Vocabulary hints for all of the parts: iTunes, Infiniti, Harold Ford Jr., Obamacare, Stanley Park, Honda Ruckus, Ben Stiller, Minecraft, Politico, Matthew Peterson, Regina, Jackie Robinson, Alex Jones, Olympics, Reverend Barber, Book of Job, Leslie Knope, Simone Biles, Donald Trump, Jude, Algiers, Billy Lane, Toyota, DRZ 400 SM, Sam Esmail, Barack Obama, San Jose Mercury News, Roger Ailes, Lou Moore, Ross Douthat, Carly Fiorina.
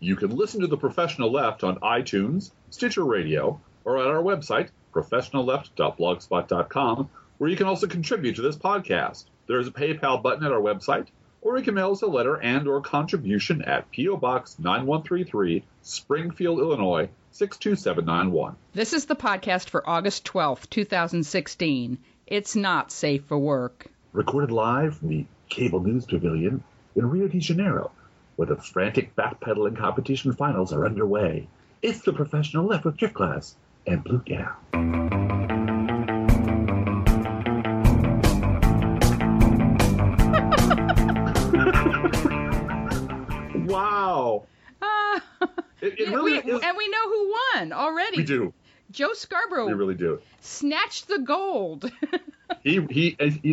You can listen to The Professional Left on iTunes, Stitcher Radio, or on our website, professionalleft.blogspot.com, where you can also contribute to this podcast. There is a PayPal button at our website, or you can mail us a letter and or contribution at P.O. Box 9133, Springfield, Illinois, 62791. This is the podcast for August 12th, 2016. It's not safe for work. Recorded live from the Cable News Pavilion in Rio de Janeiro, where the frantic backpedaling competition finals are underway. It's The Professional Left with Driftglass and Blue Gal. Wow. It really is. And we know who won already. We do. Joe Scarborough. We really do. Snatched the gold. He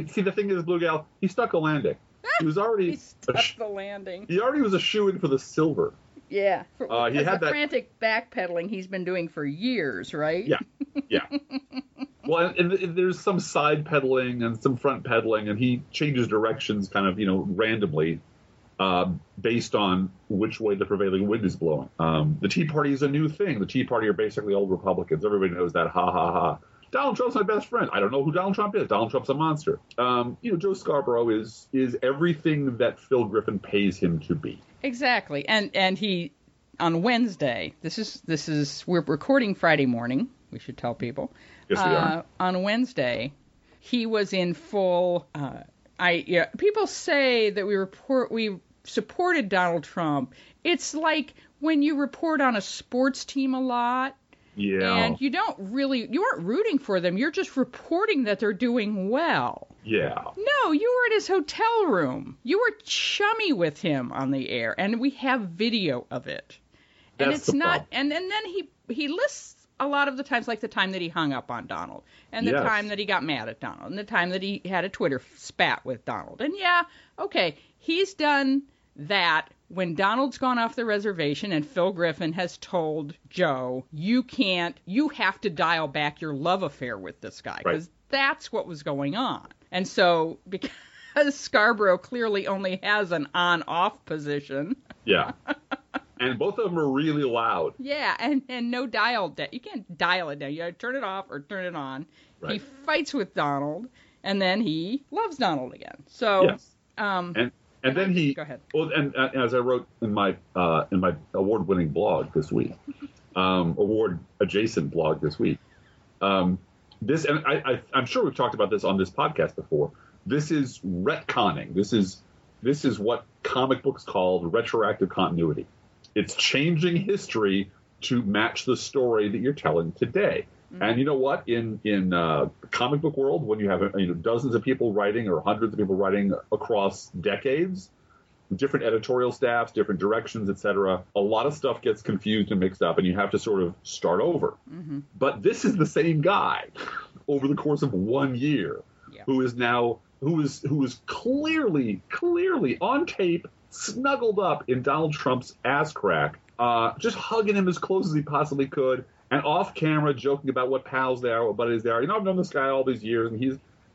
see, the thing is, Blue Gal, he stuck a landing. He was already he stuck the landing. He already was a shoo-in for the silver. Yeah. He had that frantic backpedaling he's been doing for years, right? Yeah. Yeah. Well, and there's some side pedaling and some front pedaling, and he changes directions kind of, you know, randomly. Based on which way the prevailing wind is blowing. The Tea Party is a new thing. The Tea Party are basically old Republicans. Everybody knows that. Ha, ha, ha. Donald Trump's my best friend. I don't know who Donald Trump is. Donald Trump's a monster. You know, Joe Scarborough is everything that Phil Griffin pays him to be. Exactly. And he, on Wednesday, this is we're recording Friday morning. We should tell people. Yes, we are. On Wednesday, he was in full... people say that we supported Donald Trump. It's like when you report on a sports team a lot, yeah, and you aren't rooting for them. You're just reporting that they're doing well. Yeah. No, you were at his hotel room. You were chummy with him on the air, and we have video of it. That's and it's the not. And then he lists a lot of the times, like the time that he hung up on Donald, and the yes. time that he got mad at Donald, and the time that he had a Twitter spat with Donald. And yeah, okay, he's done that when Donald's gone off the reservation and Phil Griffin has told Joe, you have to dial back your love affair with this guy, because right. that's what was going on. And so, because Scarborough clearly only has an on-off position. Yeah. And both of them are really loud. Yeah, and no dial down. You can't dial it down. You gotta turn it off or turn it on. Right. He fights with Donald, and then he loves Donald again. So, yes. Then go ahead. Well, and as I wrote in my award-winning blog this week, award-adjacent blog this week, this and I'm sure we've talked about this on this podcast before. This is retconning. This is what comic books call retroactive continuity. It's changing history to match the story that you're telling today. Mm-hmm. And you know what? In the comic book world, when you have dozens of people writing or hundreds of people writing across decades, different editorial staffs, different directions, etc., a lot of stuff gets confused and mixed up, and you have to sort of start over. Mm-hmm. But this is the same guy over the course of 1 year yeah. who is clearly on tape, snuggled up in Donald Trump's ass crack, just hugging him as close as he possibly could, and off camera joking about what pals they are, what buddies they are. You know, I've known this guy all these years,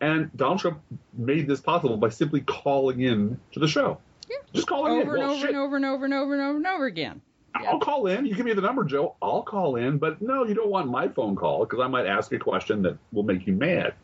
and Donald Trump made this possible by simply calling in to the show. Yeah. Just calling in. Over and over again. Yeah. I'll call in. You give me the number, Joe. I'll call in. But no, you don't want my phone call, because I might ask a question that will make you mad.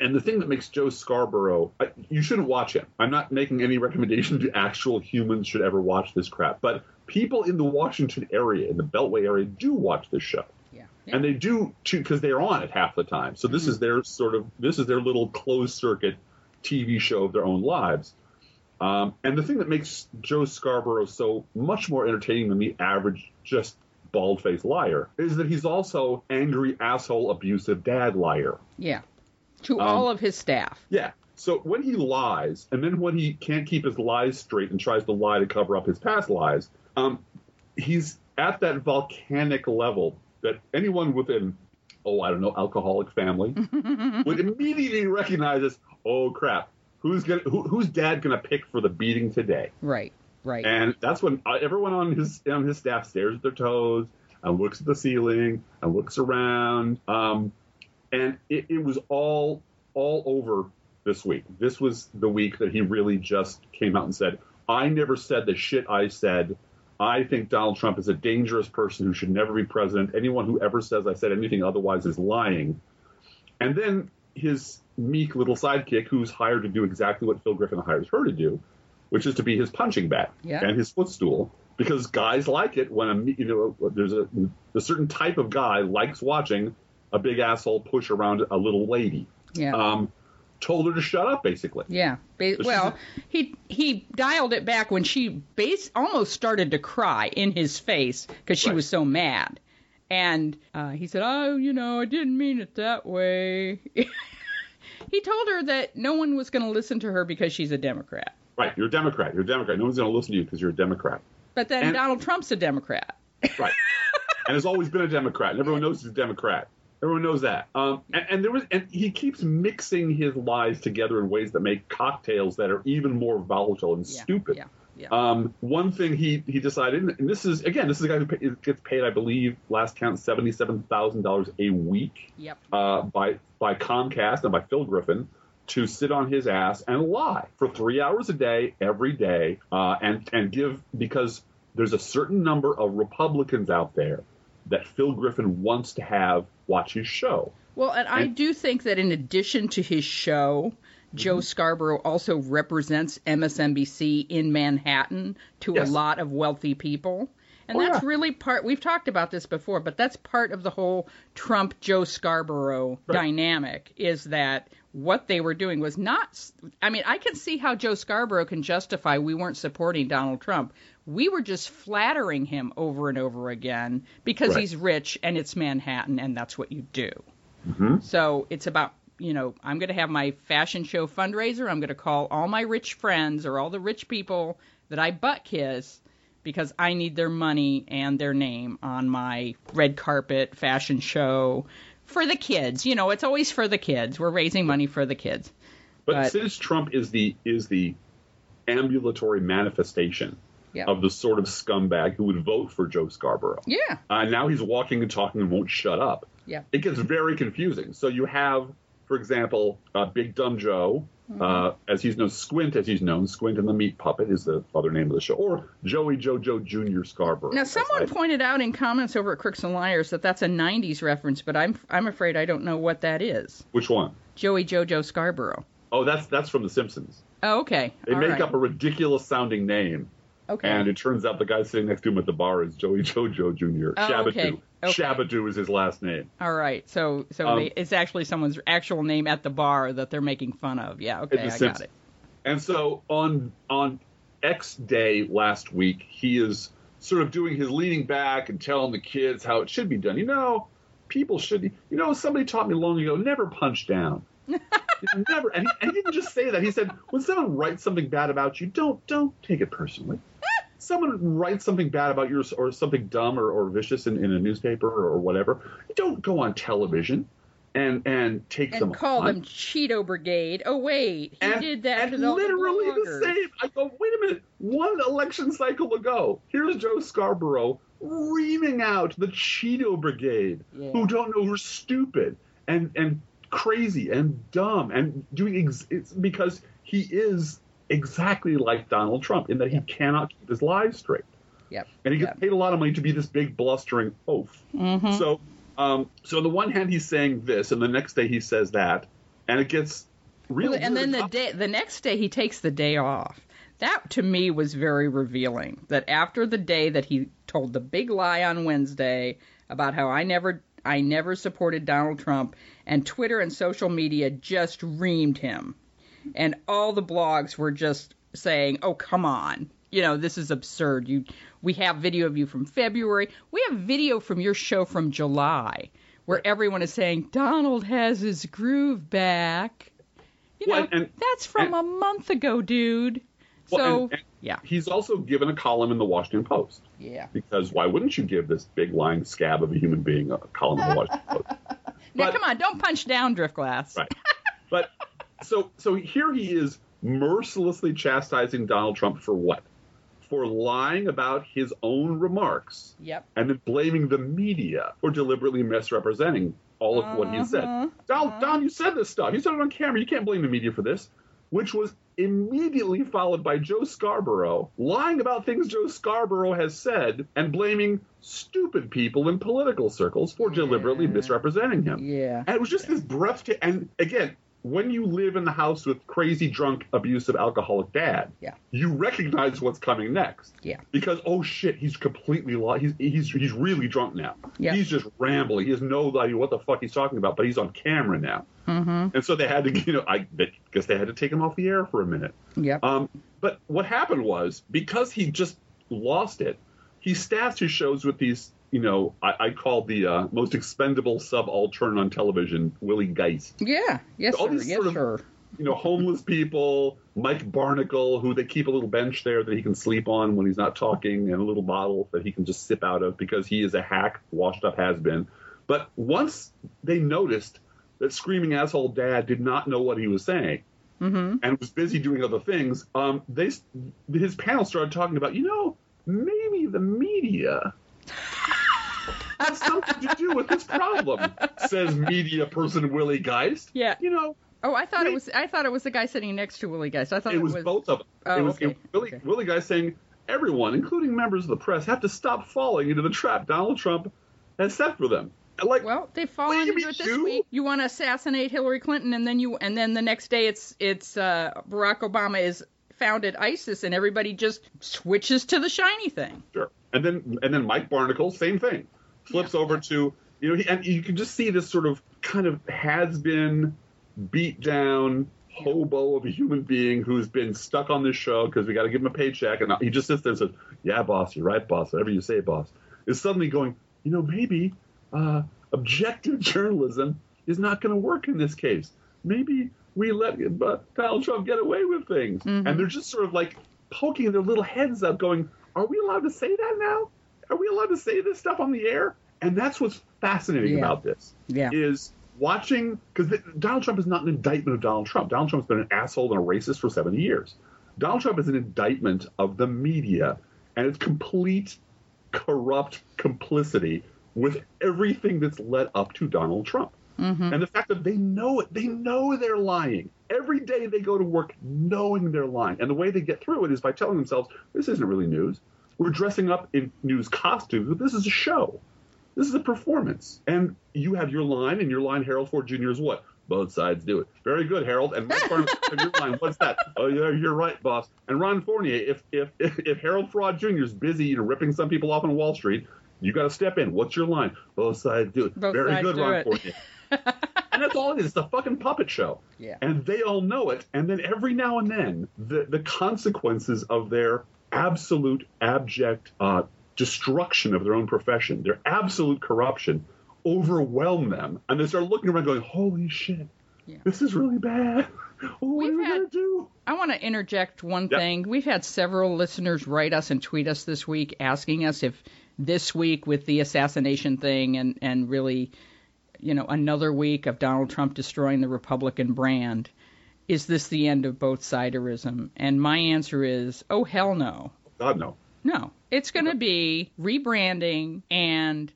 And the thing that makes Joe Scarborough, you shouldn't watch him. I'm not making any recommendation to actual humans should ever watch this crap. But people in the Washington area, in the Beltway area, do watch this show. Yeah. Yeah. And they do, too, because they're on it half the time. So this mm-hmm. is their this is their little closed circuit TV show of their own lives. And the thing that makes Joe Scarborough so much more entertaining than the average just bald-faced liar is that he's also angry, asshole, abusive dad liar. Yeah. To all of his staff. Yeah. So when he lies, and then when he can't keep his lies straight and tries to lie to cover up his past lies, he's at that volcanic level that anyone with an, alcoholic family would immediately recognize as, oh, crap, who's dad going to pick for the beating today? Right, right. And that's when everyone on his staff stares at their toes and looks at the ceiling and looks around. And it was all over this week. This was the week that he really just came out and said, I never said the shit I said. I think Donald Trump is a dangerous person who should never be president. Anyone who ever says I said anything otherwise is lying. And then his meek little sidekick, who's hired to do exactly what Phil Griffin hires her to do, which is to be his punching bag and his footstool, because guys like it when there's a certain type of guy likes watching a big asshole push around a little lady. Yeah. Told her to shut up, basically. Yeah. Well, he dialed it back when she almost started to cry in his face because she was so mad. And he said, oh, you know, I didn't mean it that way. He told her that no one was going to listen to her because she's a Democrat. Right. You're a Democrat. You're a Democrat. No one's going to listen to you because you're a Democrat. But then Donald Trump's a Democrat. Right. And has always been a Democrat. And everyone knows he's a Democrat. Everyone knows that. And he keeps mixing his lies together in ways that make cocktails that are even more volatile and stupid. Yeah. One thing he decided, and this is a guy who gets paid, I believe, last count, $77,000 a week by Comcast and by Phil Griffin to sit on his ass and lie for 3 hours a day, every day, and give, because there's a certain number of Republicans out there that Phil Griffin wants to have watch his show. Well, and I do think that in addition to his show, Joe Scarborough also represents MSNBC in Manhattan to a lot of wealthy people. And that's really part, we've talked about this before, but that's part of the whole Trump-Joe Scarborough dynamic, is that what they were doing was not, I mean, I can see how Joe Scarborough can justify we weren't supporting Donald Trump. We were just flattering him over and over again because he's rich and it's Manhattan and that's what you do. Mm-hmm. So it's about, you know, I'm going to have my fashion show fundraiser. I'm going to call all my rich friends or all the rich people that I butt kiss because I need their money and their name on my red carpet fashion show for the kids. You know, it's always for the kids. We're raising money for the kids. But since Trump is the ambulatory manifestation of the sort of scumbag who would vote for Joe Scarborough. Yeah. Now he's walking and talking and won't shut up. Yeah. It gets very confusing. So you have, for example, Big Dumb Joe, as he's known, Squint and the Meat Puppet is the other name of the show, or Joey Jojo Jr. Scarborough. Now, someone pointed out in comments over at Crooks and Liars that that's a 90s reference, but I'm afraid I don't know what that is. Which one? Joey Jojo Scarborough. Oh, that's from The Simpsons. Oh, okay. They make up a ridiculous-sounding name. Okay. And it turns out the guy sitting next to him at the bar is Joey Jojo Jr. Oh, Shabadoo. Okay. Shabadoo is his last name. All right. So it's actually someone's actual name at the bar that they're making fun of. Yeah, okay, I got it. And so on X Day last week, he is sort of doing his leaning back and telling the kids how it should be done. You know, people should be, you know, somebody taught me long ago, never punch down. Never. And he didn't just say that. He said, when someone writes something bad about you, don't take it personally. Someone writes something bad about you or something dumb or vicious in a newspaper or whatever, don't go on television and take them on. And call them Cheeto Brigade. Oh, wait. He did that to the literally the same. I go, wait a minute. One election cycle ago, here's Joe Scarborough reaming out the Cheeto Brigade who don't know who are stupid and crazy and dumb and doing it's because he is exactly like Donald Trump in that he cannot keep his lies straight. Yep. And he gets paid a lot of money to be this big blustering oaf. Mm-hmm. So on the one hand he's saying this, and the next day he says that, and it gets really. And then the next day he takes the day off. That to me was very revealing. That after the day that he told the big lie on Wednesday about how I never supported Donald Trump, and Twitter and social media just reamed him. And all the blogs were just saying, oh, come on. You know, this is absurd. We have video of you from February. We have video from your show from July where everyone is saying, Donald has his groove back. You know, that's from a month ago, dude. He's also given a column in the Washington Post. Yeah. Because why wouldn't you give this big lying scab of a human being a column in the Washington Post? Now, come on, don't punch down, Driftglass. Right. But... So here he is mercilessly chastising Donald Trump for what? For lying about his own remarks. Yep. And then blaming the media for deliberately misrepresenting all of what he said. Don, you said this stuff. You said it on camera. You can't blame the media for this. which was immediately followed by Joe Scarborough lying about things Joe Scarborough has said and blaming stupid people in political circles for deliberately misrepresenting him. Yeah. And it was just this breathtaking. And again, when you live in the house with crazy, drunk, abusive, alcoholic dad, you recognize what's coming next. Yeah. Because, oh, shit, he's completely lost. He's really drunk now. Yeah. He's just rambling. He has no idea what the fuck he's talking about, but he's on camera now. Mm-hmm. And so they had to, you know, I guess they had to take him off the air for a minute. Yeah. But what happened was, because he just lost it, he staffs his shows with these, you know, I call the most expendable subaltern on television, Willie Geist. Yeah, yes, all these sort of, you know, homeless people, Mike Barnicle, who they keep a little bench there that he can sleep on when he's not talking, and a little bottle that he can just sip out of because he is a hack, washed up has-been. But once they noticed that Screaming Asshole Dad did not know what he was saying, mm-hmm. and was busy doing other things, his panel started talking about, you know, maybe the media has something to do with this problem, says media person Willie Geist. Yeah. You know. Oh, I thought it was the guy sitting next to Willie Geist. I thought it was both of them. Oh, it was Willie Geist saying everyone, including members of the press, have to stop falling into the trap Donald Trump has set for them. Like, well, they've fallen into it this week. You want to assassinate Hillary Clinton, and then the next day it's Barack Obama is founded ISIS, and everybody just switches to the shiny thing. Sure. And then Mike Barnicle, same thing, flips over to, you know, and you can just see this sort of kind of has been beat down hobo of a human being who's been stuck on this show because we got to give him a paycheck. And he just sits there and says, yeah, boss, you're right, boss. Whatever you say, boss, is suddenly going, you know, maybe objective journalism is not going to work in this case. Maybe we let Donald Trump get away with things. Mm-hmm. And they're just sort of like poking their little heads up going, are we allowed to say that now? Are we allowed to say this stuff on the air? And that's what's fascinating about this is watching, because Donald Trump is not an indictment of Donald Trump. Donald Trump's been an asshole and a racist for 70 years. Donald Trump is an indictment of the media and its complete corrupt complicity with everything that's led up to Donald Trump. Mm-hmm. And the fact that they know it, they know they're lying. Every day they go to work knowing they're lying. And the way they get through it is by telling themselves, this isn't really news. We're dressing up in news costumes, but this is a show. This is a performance. And you have your line, and your line, Harold Ford Jr., is what? Both sides do it. Very good, Harold. And Mike Barnicle, your line, what's that? Oh, yeah, you're right, boss. And Ron Fournier, if Harold Ford Jr. is busy, you know, ripping some people off on Wall Street, you got to step in. What's your line? Both sides do it. Both Very good, Ron Fournier. And that's all it is. It's a fucking puppet show. Yeah. And they all know it. And then every now and then, the consequences of their absolute, abject destruction of their own profession, their absolute corruption, overwhelm them. And they start looking around going, holy shit, this is really bad. What are we going to do? I want to interject one thing. We've had several listeners write us and tweet us this week asking us if this week with the assassination thing and really, you know, another week of Donald Trump destroying the Republican brand, is this the end of both siderism? And my answer is, oh, hell no. God, no. No. It's going to be rebranding, and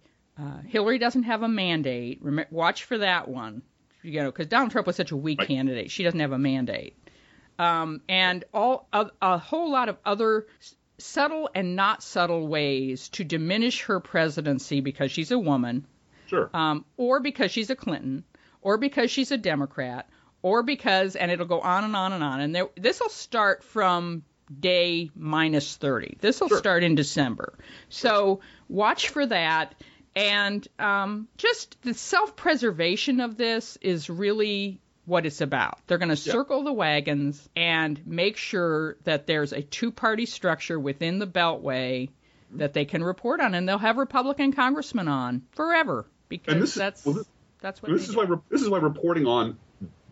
Hillary doesn't have a mandate. Watch for that one, you know, because Donald Trump was such a weak candidate. She doesn't have a mandate. And all a whole lot of other subtle and not subtle ways to diminish her presidency because she's a woman. Sure. Or because she's a Clinton, or because she's a Democrat, or because, and it'll go on and on and on. And this will start from day minus 30. This will start in December. So watch for that. And just the self-preservation of this is really what it's about. They're going to circle the wagons and make sure that there's a two-party structure within the Beltway that they can report on. And they'll have Republican congressmen on forever. Because this is why reporting on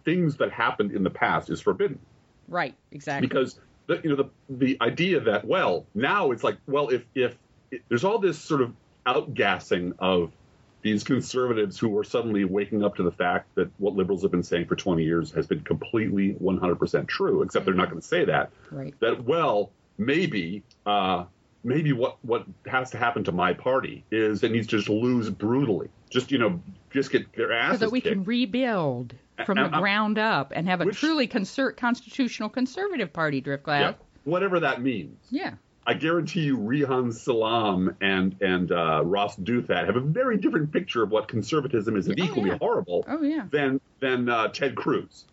things that happened in the past is forbidden. Right, exactly. Because the idea that now it's like if there's all this sort of outgassing of these conservatives who are suddenly waking up to the fact that what liberals have been saying for 20 years has been completely 100% true, except they're not going to say that. Right. That maybe what has to happen to my party is it needs to just lose brutally. Just get their asses kicked. So that we can rebuild. from the ground up and have a truly constitutional conservative party, Driftglass. Yeah, whatever that means. Yeah. I guarantee you Rehan Salam and Ross Douthat have a very different picture of what conservatism is, and equally horrible than Ted Cruz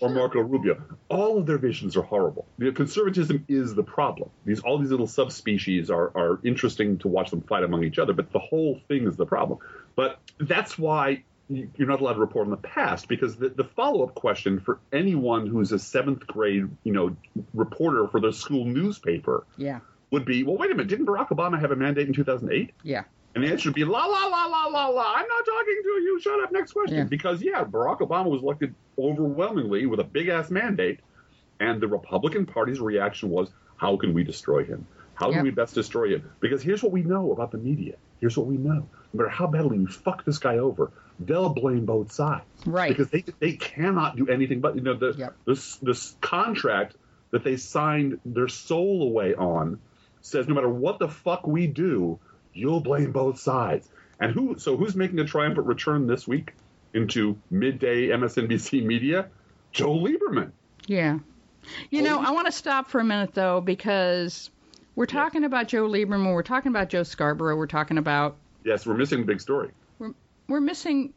or Marco Rubio. All of their visions are horrible. You know, conservatism is the problem. All these little subspecies are interesting to watch them fight among each other, but the whole thing is the problem. But that's why you're not allowed to report on the past, because the follow-up question for anyone who's a seventh-grade reporter for their school newspaper would be, well, wait a minute, didn't Barack Obama have a mandate in 2008? Yeah. And the answer would be, la, la, la, la, la, la, I'm not talking to you, shut up, next question. Yeah. Because, Barack Obama was elected overwhelmingly with a big-ass mandate, and the Republican Party's reaction was, how can we destroy him? How can we best destroy him? Because here's what we know about the media. Here's what we know. No matter how badly you fuck this guy over, they'll blame both sides. Right. Because they cannot do anything but, this contract that they signed their soul away on says no matter what the fuck we do, you'll blame both sides. And who's making a triumphant return this week into midday MSNBC media? Joe Lieberman. Yeah. I want to stop for a minute, though, because we're talking about Joe Lieberman. We're talking about Joe Scarborough. We're talking about... Yes, we're missing a big story. We're missing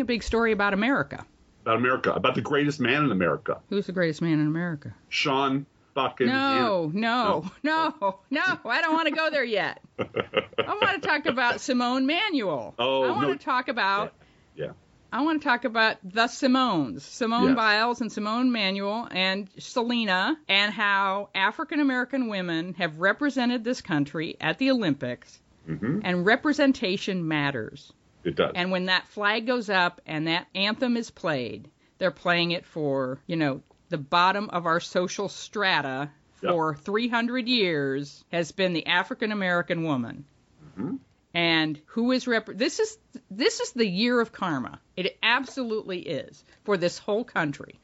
a big story about America. About the greatest man in America. Who's the greatest man in America? Sean fucking Hannity. No, I don't want to go there yet. I want to talk about Simone Manuel. I want to talk about the Simones, Simone Biles and Simone Manuel and Selena, and how African-American women have represented this country at the Olympics. Mm-hmm. And representation matters. It does. And when that flag goes up and that anthem is played, they're playing it for, the bottom of our social strata for 300 years has been the African-American woman. Mm-hmm. And who is this is the year of karma. It absolutely is for this whole country.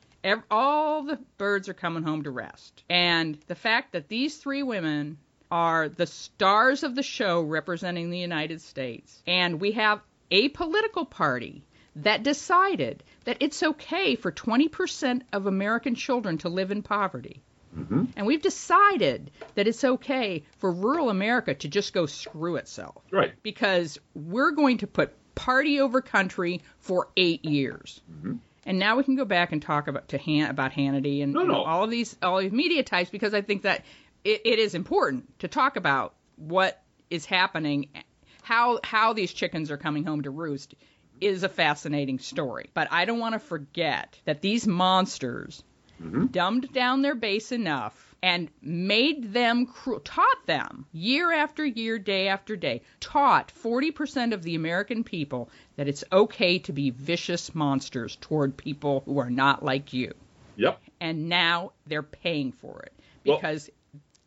All the birds are coming home to rest. And the fact that these three women are the stars of the show representing the United States, and we have a political party that decided that it's okay for 20% of American children to live in poverty. Mm-hmm. And we've decided that it's okay for rural America to just go screw itself. Right. Because we're going to put party over country for 8 years. Mm-hmm. And now we can go back and talk about Hannity and all these media types, because I think that it is important to talk about what is happening, how these chickens are coming home to roost is a fascinating story. But I don't want to forget that these monsters dumbed down their base enough and made them, taught them year after year, day after day, taught 40% of the American people that it's okay to be vicious monsters toward people who are not like you. Yep. And now they're paying for it because... Well,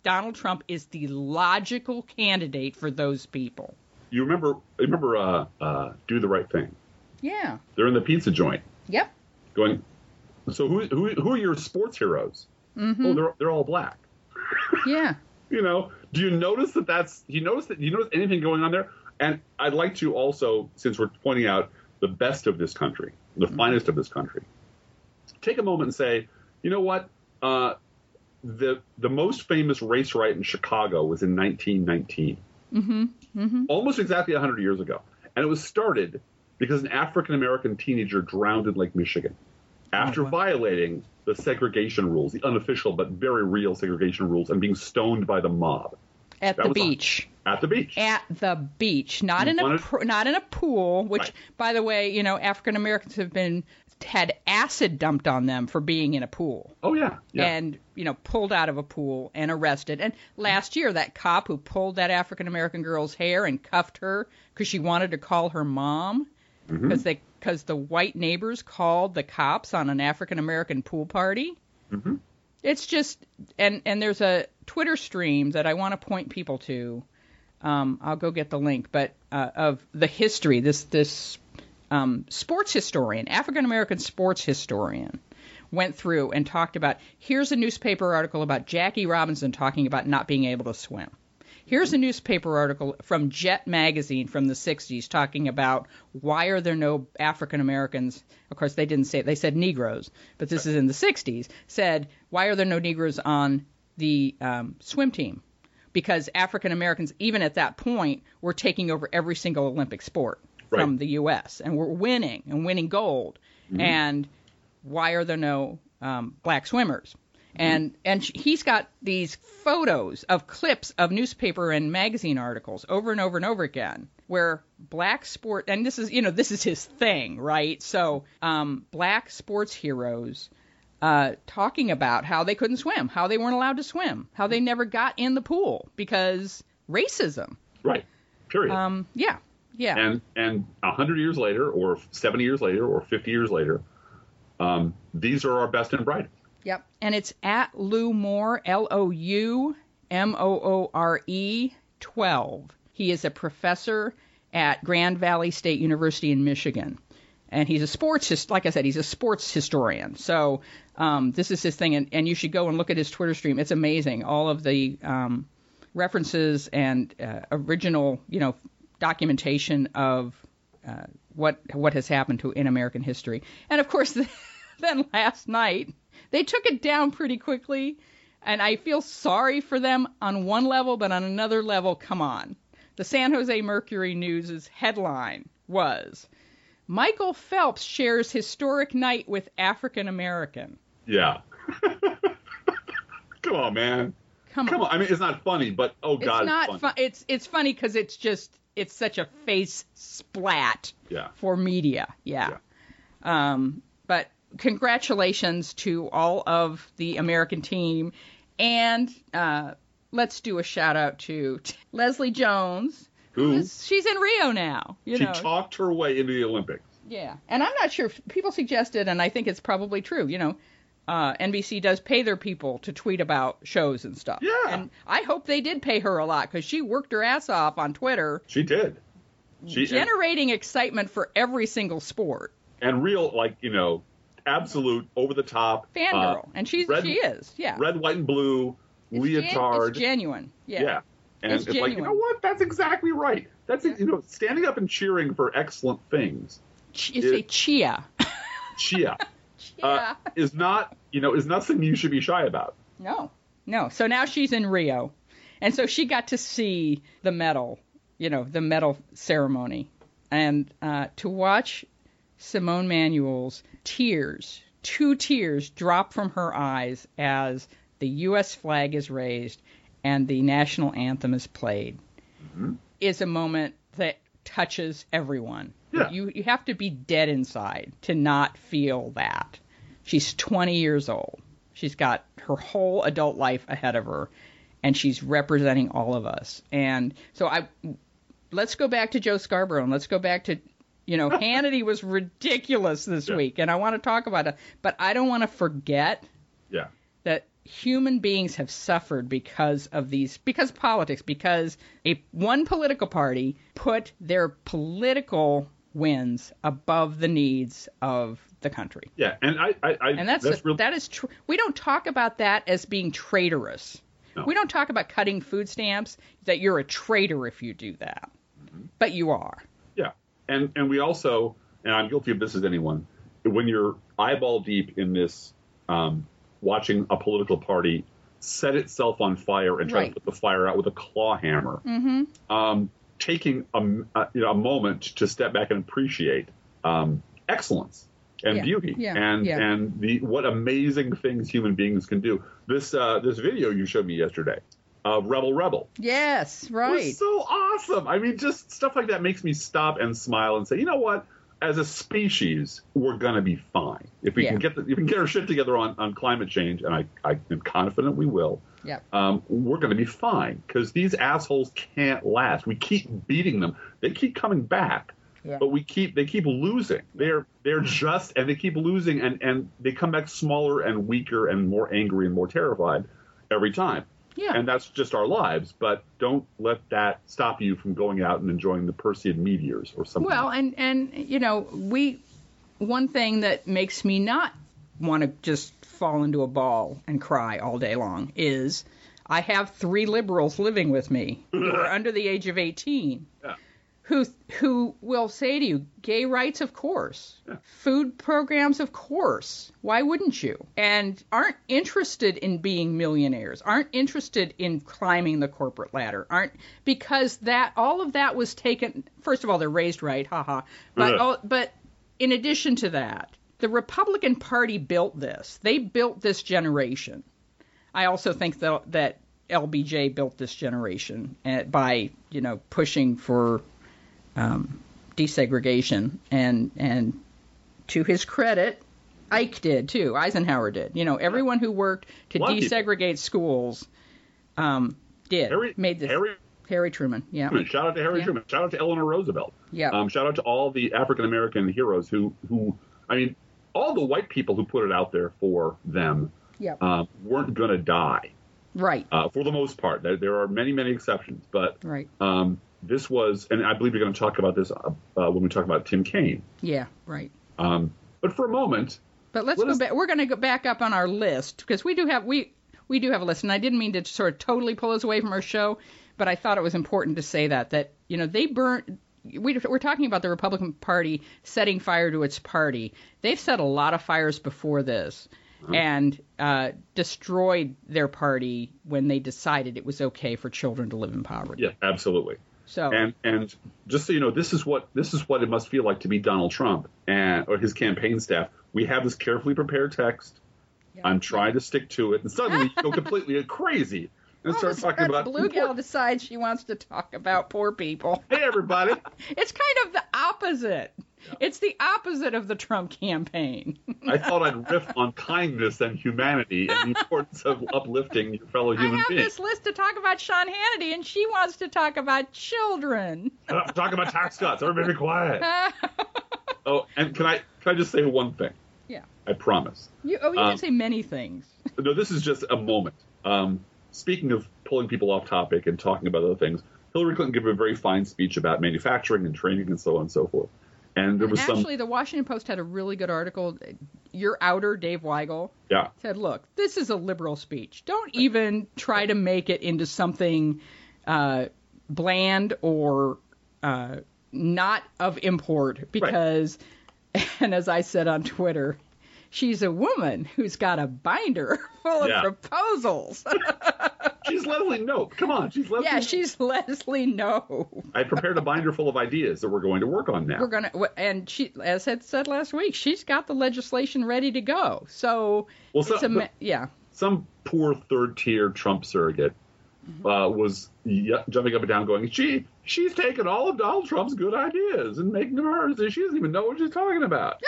Donald Trump is the logical candidate for those people. You remember Do the Right Thing? Yeah. They're in the pizza joint. Yep. Going, so who are your sports heroes? Mm-hmm. Oh, they're all black. Yeah. Do you notice that you notice anything going on there? And I'd like to also, since we're pointing out the best of this country, the finest of this country, take a moment and say, you know what? The most famous race riot in Chicago was in 1919, almost exactly 100 years ago. And it was started because an African-American teenager drowned in Lake Michigan after violating the segregation rules, the unofficial but very real segregation rules, and being stoned by the mob. At the beach. Not in a pool, which, by the way, African-Americans have had acid dumped on them for being in a pool. Oh, yeah. And, pulled out of a pool and arrested. And last year, that cop who pulled that African-American girl's hair and cuffed her because she wanted to call her mom, because the white neighbors called the cops on an African-American pool party. Mm-hmm. It's just, and there's a Twitter stream that I want to point people to. I'll go get the link, but of the history, this sports historian, African-American sports historian, went through and talked about, here's a newspaper article about Jackie Robinson talking about not being able to swim. Here's a newspaper article from Jet Magazine from the 60s talking about why are there no African Americans. Of course, they didn't say it. They said Negroes. But this is in the 60s. Said, why are there no Negroes on the swim team? Because African Americans, even at that point, were taking over every single Olympic sport from the U.S. and were winning and winning gold. Mm-hmm. And why are there no black swimmers? And he's got these photos of clips of newspaper and magazine articles over and over and over again where black sport – and this is, you know, this is his thing, right? So black sports heroes talking about how they couldn't swim, how they weren't allowed to swim, how they never got in the pool because racism. Right. Period. Yeah. And 100 years later or 70 years later or 50 years later, these are our best and brightest. Yep. And it's at Lou Moore, Loumoore 12. He is a professor at Grand Valley State University in Michigan. And he's a sports, like I said, he's a sports historian. So this is his thing. And you should go and look at his Twitter stream. It's amazing. All of the references and original, you know, documentation of what has happened to in American history. And, of course, then last night, they took it down pretty quickly, and I feel sorry for them on one level, but on another level, come on. The San Jose Mercury News' headline was, Michael Phelps shares historic night with African American. Yeah. Come on, man. Come on. I mean, it's not funny, but oh, God, it's funny. It's funny because it's just, it's such a face splat for media. Yeah. But congratulations to all of the American team. And let's do a shout out to Leslie Jones. She's in Rio now. She talked her way into the Olympics. Yeah. And I'm not sure. People suggested, and I think it's probably true, you know, NBC does pay their people to tweet about shows and stuff. Yeah. And I hope they did pay her a lot because she worked her ass off on Twitter. She did. Generating excitement for every single sport. And real, like, you know, absolute, over-the-top. Fangirl. And she is. Yeah. Red, white, and blue, it's leotard. It's genuine. Yeah. And it's genuine. Like, you know what? That's exactly right. That's it. You know, standing up and cheering for excellent things. Chia. Is not, you know, is nothing you should be shy about. No. So now she's in Rio. And so she got to see the medal, you know, the medal ceremony. And to watch Simone Manuel's tears, two tears drop from her eyes as the U.S. flag is raised and the national anthem is played, is a moment that touches everyone. Yeah. You have to be dead inside to not feel that. She's 20 years old. She's got her whole adult life ahead of her, and she's representing all of us. And so let's go back to Joe Scarborough, and let's go back to Hannity was ridiculous this week, and I want to talk about it, but I don't want to forget that human beings have suffered because of these, because politics, because one political party put their political wins above the needs of the country. Yeah, and I and that is true. We don't talk about that as being traitorous. No. We don't talk about cutting food stamps, that you're a traitor if you do that, but you are. And we also, and I'm guilty of this as anyone, when you're eyeball deep in this, watching a political party set itself on fire and try to put the fire out with a claw hammer, taking a moment to step back and appreciate excellence and beauty and the what amazing things human beings can do. This this video you showed me yesterday. Rebel. Yes, right. It was so awesome. I mean, just stuff like that makes me stop and smile and say, you know what? As a species, we're gonna be fine if we can get our shit together on climate change, and I am confident we will. Yeah. We're gonna be fine because these assholes can't last. We keep beating them. They keep coming back, but they keep losing. They're just and they keep losing, and they come back smaller and weaker and more angry and more terrified every time. Yeah. And that's just our lives, but don't let that stop you from going out and enjoying the Perseid meteors or something. Well, and you know, one thing that makes me not want to just fall into a ball and cry all day long is I have three liberals living with me who are under the age of 18 who will say to you, gay rights, of course, food programs, of course, why wouldn't you? And aren't interested in being millionaires, aren't interested in climbing the corporate ladder, aren't, because that, all of that was taken, first of all, they're raised right, haha, but in addition to that, the Republican Party built this. They built this generation. I also think that LBJ built this generation by, you know, pushing for desegregation. And to his credit, Ike did too. Eisenhower did. You know, everyone who worked to desegregate schools did. Harry Truman, yeah. Shout out to Harry Truman. Shout out to Eleanor Roosevelt. Yeah. Shout out to all the African American heroes who, I mean, all the white people who put it out there for them weren't going to die. Right. For the most part. There are many, many exceptions. But this was, and I believe you're going to talk about this when we talk about Tim Kaine. Yeah, right. But for a moment. But let's go back. We're going to go back up on our list because we do have a list. And I didn't mean to sort of totally pull us away from our show, but I thought it was important to say that, you know, they burnt. We're talking about the Republican Party setting fire to its party. They've set a lot of fires before this and destroyed their party when they decided it was okay for children to live in poverty. Yeah, absolutely. So and just so you know, this is what it must feel like to be Donald Trump or his campaign staff. We have this carefully prepared text. Yep. I'm trying to stick to it, and suddenly you go completely crazy. And start talking about Blue Gal decides she wants to talk about poor people. Hey, everybody. It's kind of the opposite. Yeah. It's the opposite of the Trump campaign. I thought I'd riff on kindness and humanity and the importance of uplifting your fellow human beings. I have this list to talk about Sean Hannity, and she wants to talk about children. Talk about tax cuts. Everybody be quiet. Oh, and can I just say one thing? Yeah. I promise. You can say many things. No, this is just a moment. Speaking of pulling people off topic and talking about other things, Hillary Clinton gave a very fine speech about manufacturing and training and so on and so forth. And there was actually, the Washington Post had a really good article. Your outer Dave Weigel said, look, this is a liberal speech. Don't even try to make it into something bland or not of import because, and as I said on Twitter, she's a woman who's got a binder full of proposals. She's Leslie Knope. Come on. She's Leslie Knope. She's Leslie Knope. I prepared a binder full of ideas that we're going to work on now. And she, as I said last week, she's got the legislation ready to go. So, some poor third-tier Trump surrogate was jumping up and down going, she's taking all of Donald Trump's good ideas and making them hers, and she doesn't even know what she's talking about.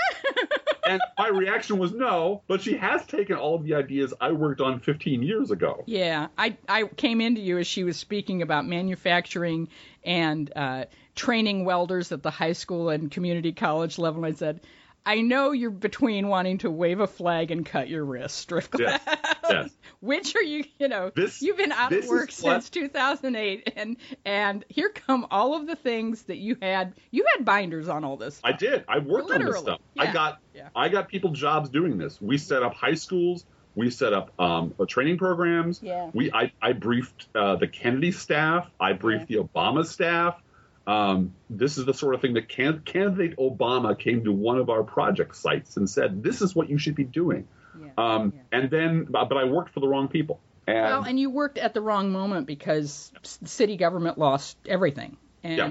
And my reaction was no, but she has taken all of the ideas I worked on 15 years ago. Yeah, I came into you as she was speaking about manufacturing and training welders at the high school and community college level, and I said, I know you're between wanting to wave a flag and cut your wrist, Driftglass. Yes. Which are you know, you've been out of work since 2008, and here come all of the things that you had. You had binders on all this stuff. I did. I worked on this stuff. Yeah. I got people jobs doing this. We set up high schools. We set up training programs. Yeah. I briefed the Kennedy staff. I briefed the Obama staff. This is the sort of thing that candidate Obama came to one of our project sites and said, this is what you should be doing. Yeah, And then, but I worked for the wrong people. And you worked at the wrong moment because city government lost everything. And, then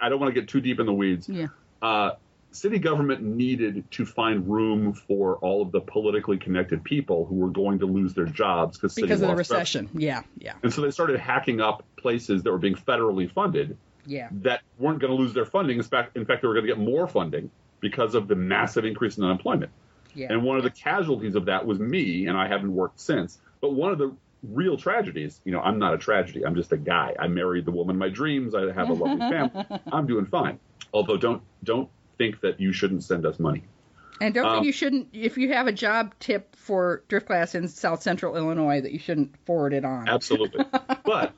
I don't want to get too deep in the weeds. Yeah. City government needed to find room for all of the politically connected people who were going to lose their jobs because of the recession. Yeah. And so they started hacking up places that were being federally funded that weren't going to lose their funding. In fact, they were going to get more funding because of the massive increase in unemployment. Yeah. And one of the casualties of that was me, and I haven't worked since. But one of the real tragedies, you know, I'm not a tragedy. I'm just a guy. I married the woman of my dreams. I have a lovely family. I'm doing fine. Although don't think that you shouldn't send us money. And don't think you shouldn't, if you have a job tip for Driftglass in South Central Illinois, that you shouldn't forward it on. Absolutely. But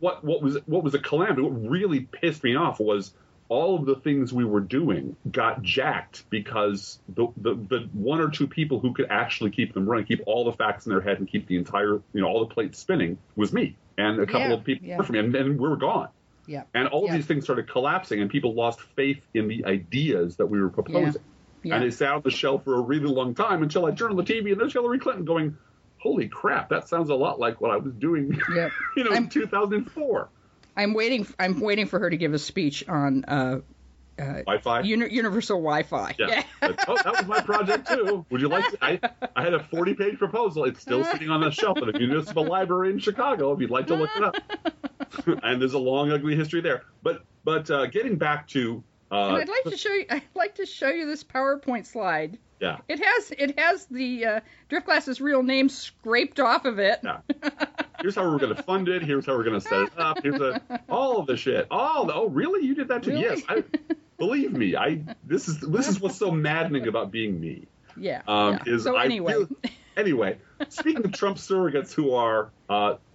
what was a calamity, what really pissed me off was all of the things we were doing got jacked because the one or two people who could actually keep them running, keep all the facts in their head and keep the entire, you know, all the plates spinning was me and a couple of people from me, and we were gone. Yeah. And all of these things started collapsing, and people lost faith in the ideas that we were proposing. Yeah. And they sat on the shelf for a really long time until I turned on the TV and there's Hillary Clinton going, holy crap, that sounds a lot like what I was doing you know, in 2004. I'm waiting for her to give a speech on Wi-Fi? Universal Wi-Fi. Yeah. Oh, that was my project, too. Would you like to? I had a 40-page proposal. It's still sitting on the shelf at a municipal library in Chicago if you'd like to look it up. And there's a long, ugly history there. But getting back to... and I'd like to show you this PowerPoint slide. Yeah. It has the Driftglass's real name scraped off of it. Yeah. Here's how we're going to fund it. Here's how we're going to set it up. Here's all of the shit. Oh, really? You did that too? Really? Yes. Believe me. This is what's so maddening about being me. Yeah. Anyway, speaking of Trump surrogates who are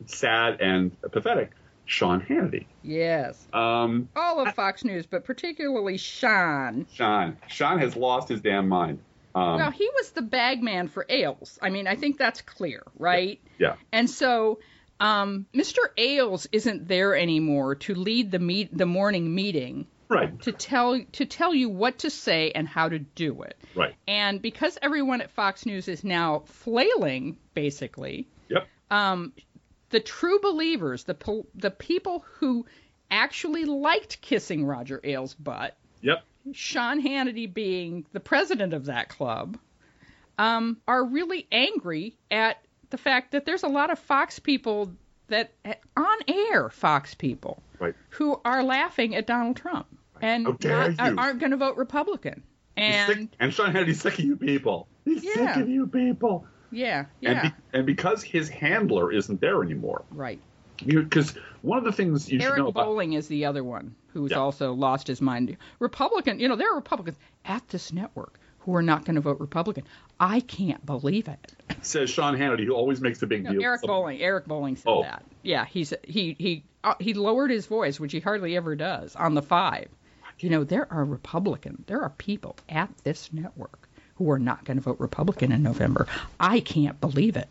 sad and pathetic. Sean Hannity. Yes. All of Fox News, but particularly Sean. Sean has lost his damn mind. Well, he was the bag man for Ailes. I mean, I think that's clear, right? Yeah. And so Mr. Ailes isn't there anymore to lead the morning meeting. Right. To tell you what to say and how to do it. Right. And because everyone at Fox News is now flailing, basically. Yep. The true believers, the people who actually liked kissing Roger Ailes' butt, yep. Sean Hannity being the president of that club, are really angry at the fact that there's a lot of Fox people that on-air Fox people right. who are laughing at Donald Trump and aren't going to vote Republican. And Sean Hannity's sick of you people. He's sick of you people. Yeah. And because his handler isn't there anymore. Right. Because one of the things you should know about... Eric Bolling is the other one who's also lost his mind. There are Republicans at this network who are not going to vote Republican. I can't believe it. Says Sean Hannity, who always makes a big deal. Eric Bolling said that. Yeah, he lowered his voice, which he hardly ever does, on the five. You know, there are people at this network who are not going to vote Republican in November. I can't believe it.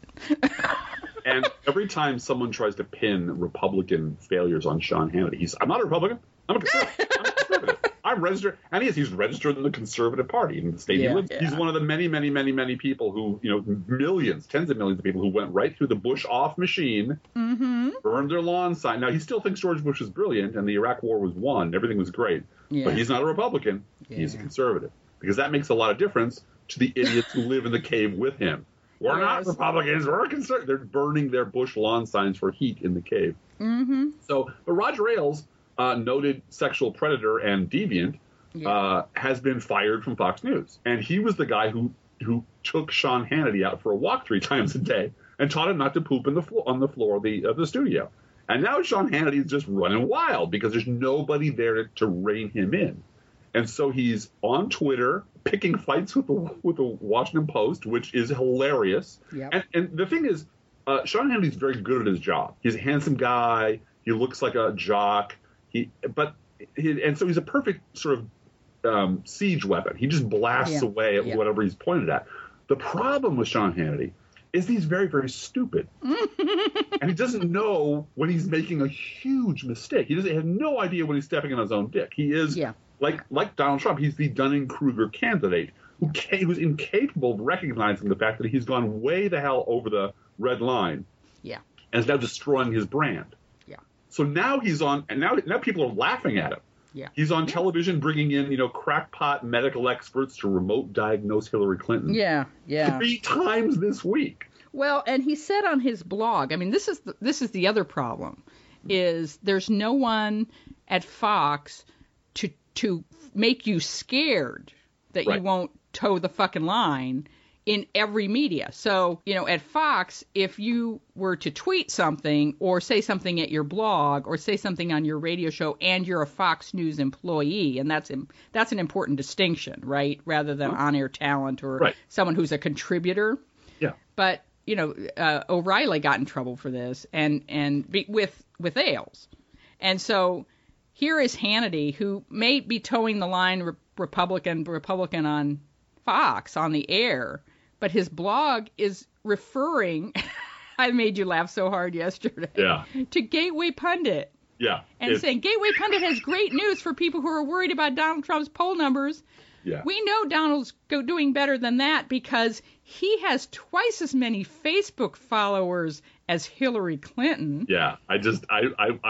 And every time someone tries to pin Republican failures on Sean Hannity, he's, I'm not a Republican. I'm a conservative. I'm a conservative. I'm registered. And he's registered in the Conservative Party in the state he lives. He's one of the many, many, many, many people who, you know, millions, tens of millions of people who went right through the Bush off machine, burned their lawn sign. Now, he still thinks George Bush is brilliant and the Iraq war was won. Everything was great. Yeah. But he's not a Republican. Yeah. He's a conservative. Because that makes a lot of difference to the idiots who live in the cave with him. We're not Republicans. We're concerned. They're burning their Bush lawn signs for heat in the cave. Mm-hmm. So, but Roger Ailes, noted sexual predator and deviant, has been fired from Fox News. And he was the guy who took Sean Hannity out for a walk 3 times a day and taught him not to poop on the floor of the studio. And now Sean Hannity is just running wild because there's nobody there to rein him in. And so he's on Twitter picking fights with the Washington Post, which is hilarious. Yep. And the thing is, Sean Hannity's very good at his job. He's a handsome guy. He looks like a jock. So he's a perfect sort of siege weapon. He just blasts away at whatever he's pointed at. The problem with Sean Hannity is he's very, very stupid. And he doesn't know when he's making a huge mistake. He has no idea when he's stepping on his own dick. He is... Yeah. Like Donald Trump, he's the Dunning-Kruger candidate who's incapable of recognizing the fact that he's gone way the hell over the red line, and is now destroying his brand. Yeah. So now he's on, and now people are laughing at him. Yeah. He's on television bringing in, you know, crackpot medical experts to remote diagnose Hillary Clinton. Yeah. 3 times this week. Well, and he said on his blog, I mean, this is the other problem, is there's no one at Fox to make you scared that you won't toe the fucking line in every media. So, you know, at Fox, if you were to tweet something or say something at your blog or say something on your radio show and you're a Fox News employee, and that's an important distinction, right, rather than on-air talent or someone who's a contributor. Yeah. But, you know, O'Reilly got in trouble for this and with Ailes. And so... here is Hannity, who may be towing the line Republican on Fox, on the air, but his blog is referring, I made you laugh so hard yesterday, to Gateway Pundit. Yeah. And saying Gateway Pundit has great news for people who are worried about Donald Trump's poll numbers. Yeah. We know Donald's doing better than that because he has twice as many Facebook followers as Hillary Clinton. Yeah, I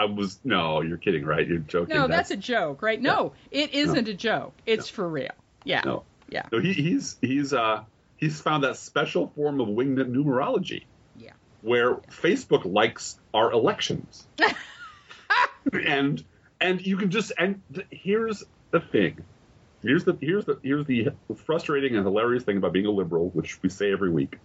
was, no, you're kidding, right? You're joking. No, that's a joke, right? No, yeah. It isn't a joke. It's for real. Yeah. No. Yeah. No, he's found that special form of winged numerology. Yeah. Where Facebook likes our elections. And you can just, and here's the thing. Here's the frustrating and hilarious thing about being a liberal, which we say every week.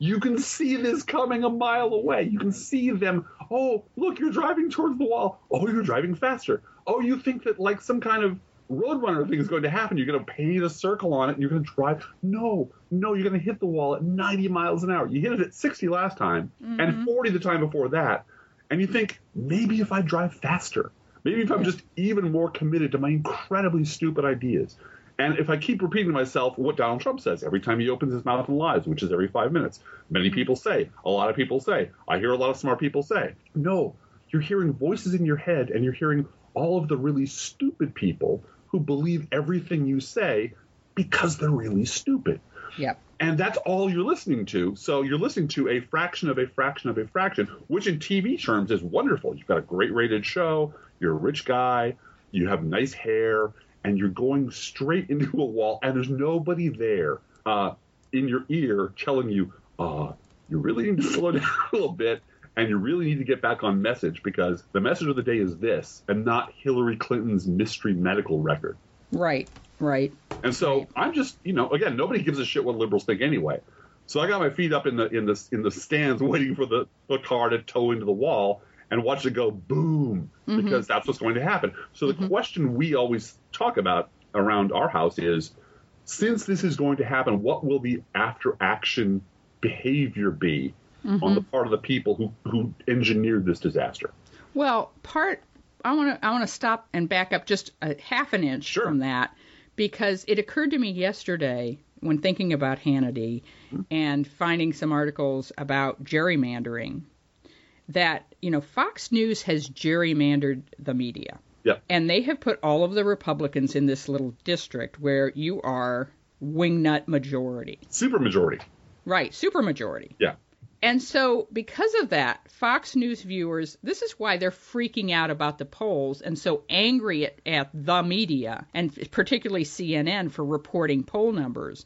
You can see this coming a mile away. You can see them. Oh, look, you're driving towards the wall. Oh, you're driving faster. Oh, you think that like some kind of Roadrunner thing is going to happen. You're going to paint a circle on it and you're going to drive. No, you're going to hit the wall at 90 miles an hour. You hit it at 60 last time and 40 the time before that. And you think, maybe if I drive faster. Maybe if I'm just even more committed to my incredibly stupid ideas. And if I keep repeating to myself what Donald Trump says every time he opens his mouth and lies, which is every 5 minutes, many people say, a lot of people say, I hear a lot of smart people say. No, you're hearing voices in your head and you're hearing all of the really stupid people who believe everything you say because they're really stupid. Yep. And that's all you're listening to. So you're listening to a fraction of a fraction of a fraction, which in TV terms is wonderful. You've got a great rated show. You're a rich guy. You have nice hair. And you're going straight into a wall. And there's nobody there in your ear telling you, you really need to slow down a little bit. And you really need to get back on message because the message of the day is this and not Hillary Clinton's mystery medical record. Right. Right. And so I'm just, again, nobody gives a shit what liberals think anyway. So I got my feet up in the stands waiting for the car to tow into the wall and watch it go boom, because that's what's going to happen. So the question we always talk about around our house is, since this is going to happen, what will the after action behavior be on the part of the people who engineered this disaster? Well, I want to stop and back up just a half an inch from that. Because it occurred to me yesterday when thinking about Hannity and finding some articles about gerrymandering that, Fox News has gerrymandered the media. Yeah. And they have put all of the Republicans in this little district where you are wingnut majority. Supermajority. Right. Supermajority. Yeah. And so because of that, Fox News viewers, this is why they're freaking out about the polls and so angry at the media, and particularly CNN for reporting poll numbers.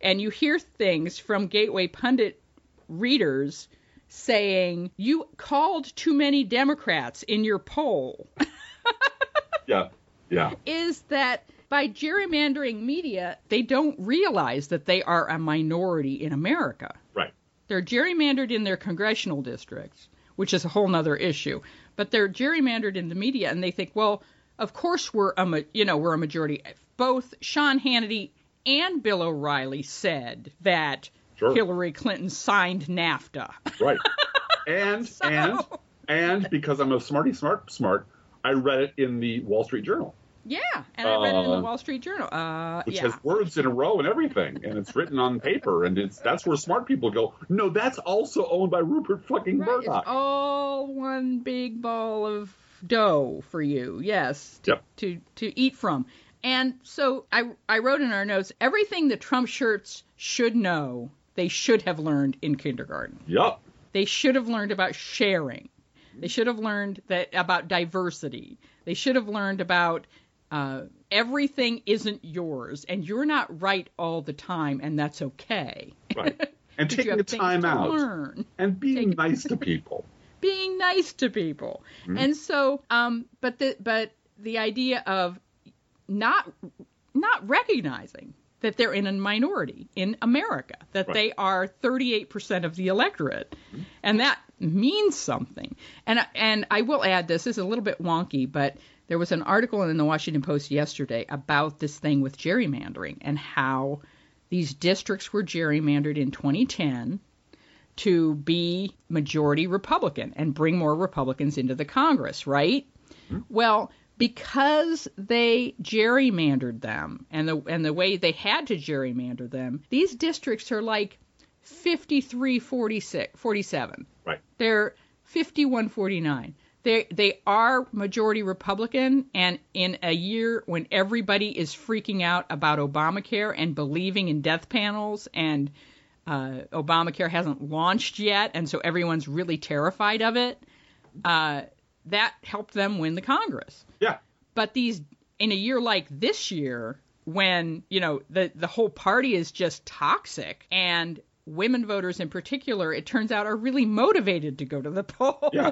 And you hear things from Gateway Pundit readers saying, you called too many Democrats in your poll. Yeah. Is that by gerrymandering media, they don't realize that they are a minority in America. Right. They're gerrymandered in their congressional districts, which is a whole other issue. But they're gerrymandered in the media, and they think, well, of course we're a majority. Both Sean Hannity and Bill O'Reilly said that Hillary Clinton signed NAFTA. Right. And so... and because I'm a smart, I read it in the Wall Street Journal. Yeah, and I read it in the Wall Street Journal. Which has words in a row and everything, and it's written on paper, and that's where smart people go, no, that's also owned by Rupert fucking Murdoch. It's all one big ball of dough for you, yes, to eat from. And so I wrote in our notes, everything the Trump shirts should know, they should have learned in kindergarten. Yep. They should have learned about sharing. They should have learned about diversity. They should have learned about... everything isn't yours, and you're not right all the time, and that's okay. Right. And taking the time out and being nice to people. Being nice to people. And so, but the idea of not recognizing that they're in a minority in America, that they are 38% of the electorate, and that means something. And I will add, this is a little bit wonky, but. There was an article in the Washington Post yesterday about this thing with gerrymandering and how these districts were gerrymandered in 2010 to be majority Republican and bring more Republicans into the Congress, right? Well, because they gerrymandered them and the way they had to gerrymander them, these districts are like 53, 46, 47. Right. They're 51, 49. They are majority Republican, and in a year when everybody is freaking out about Obamacare and believing in death panels, and Obamacare hasn't launched yet, and so everyone's really terrified of it, that helped them win the Congress. Yeah. But in a year like this year, when the whole party is just toxic, and women voters in particular, it turns out, are really motivated to go to the polls. Yeah.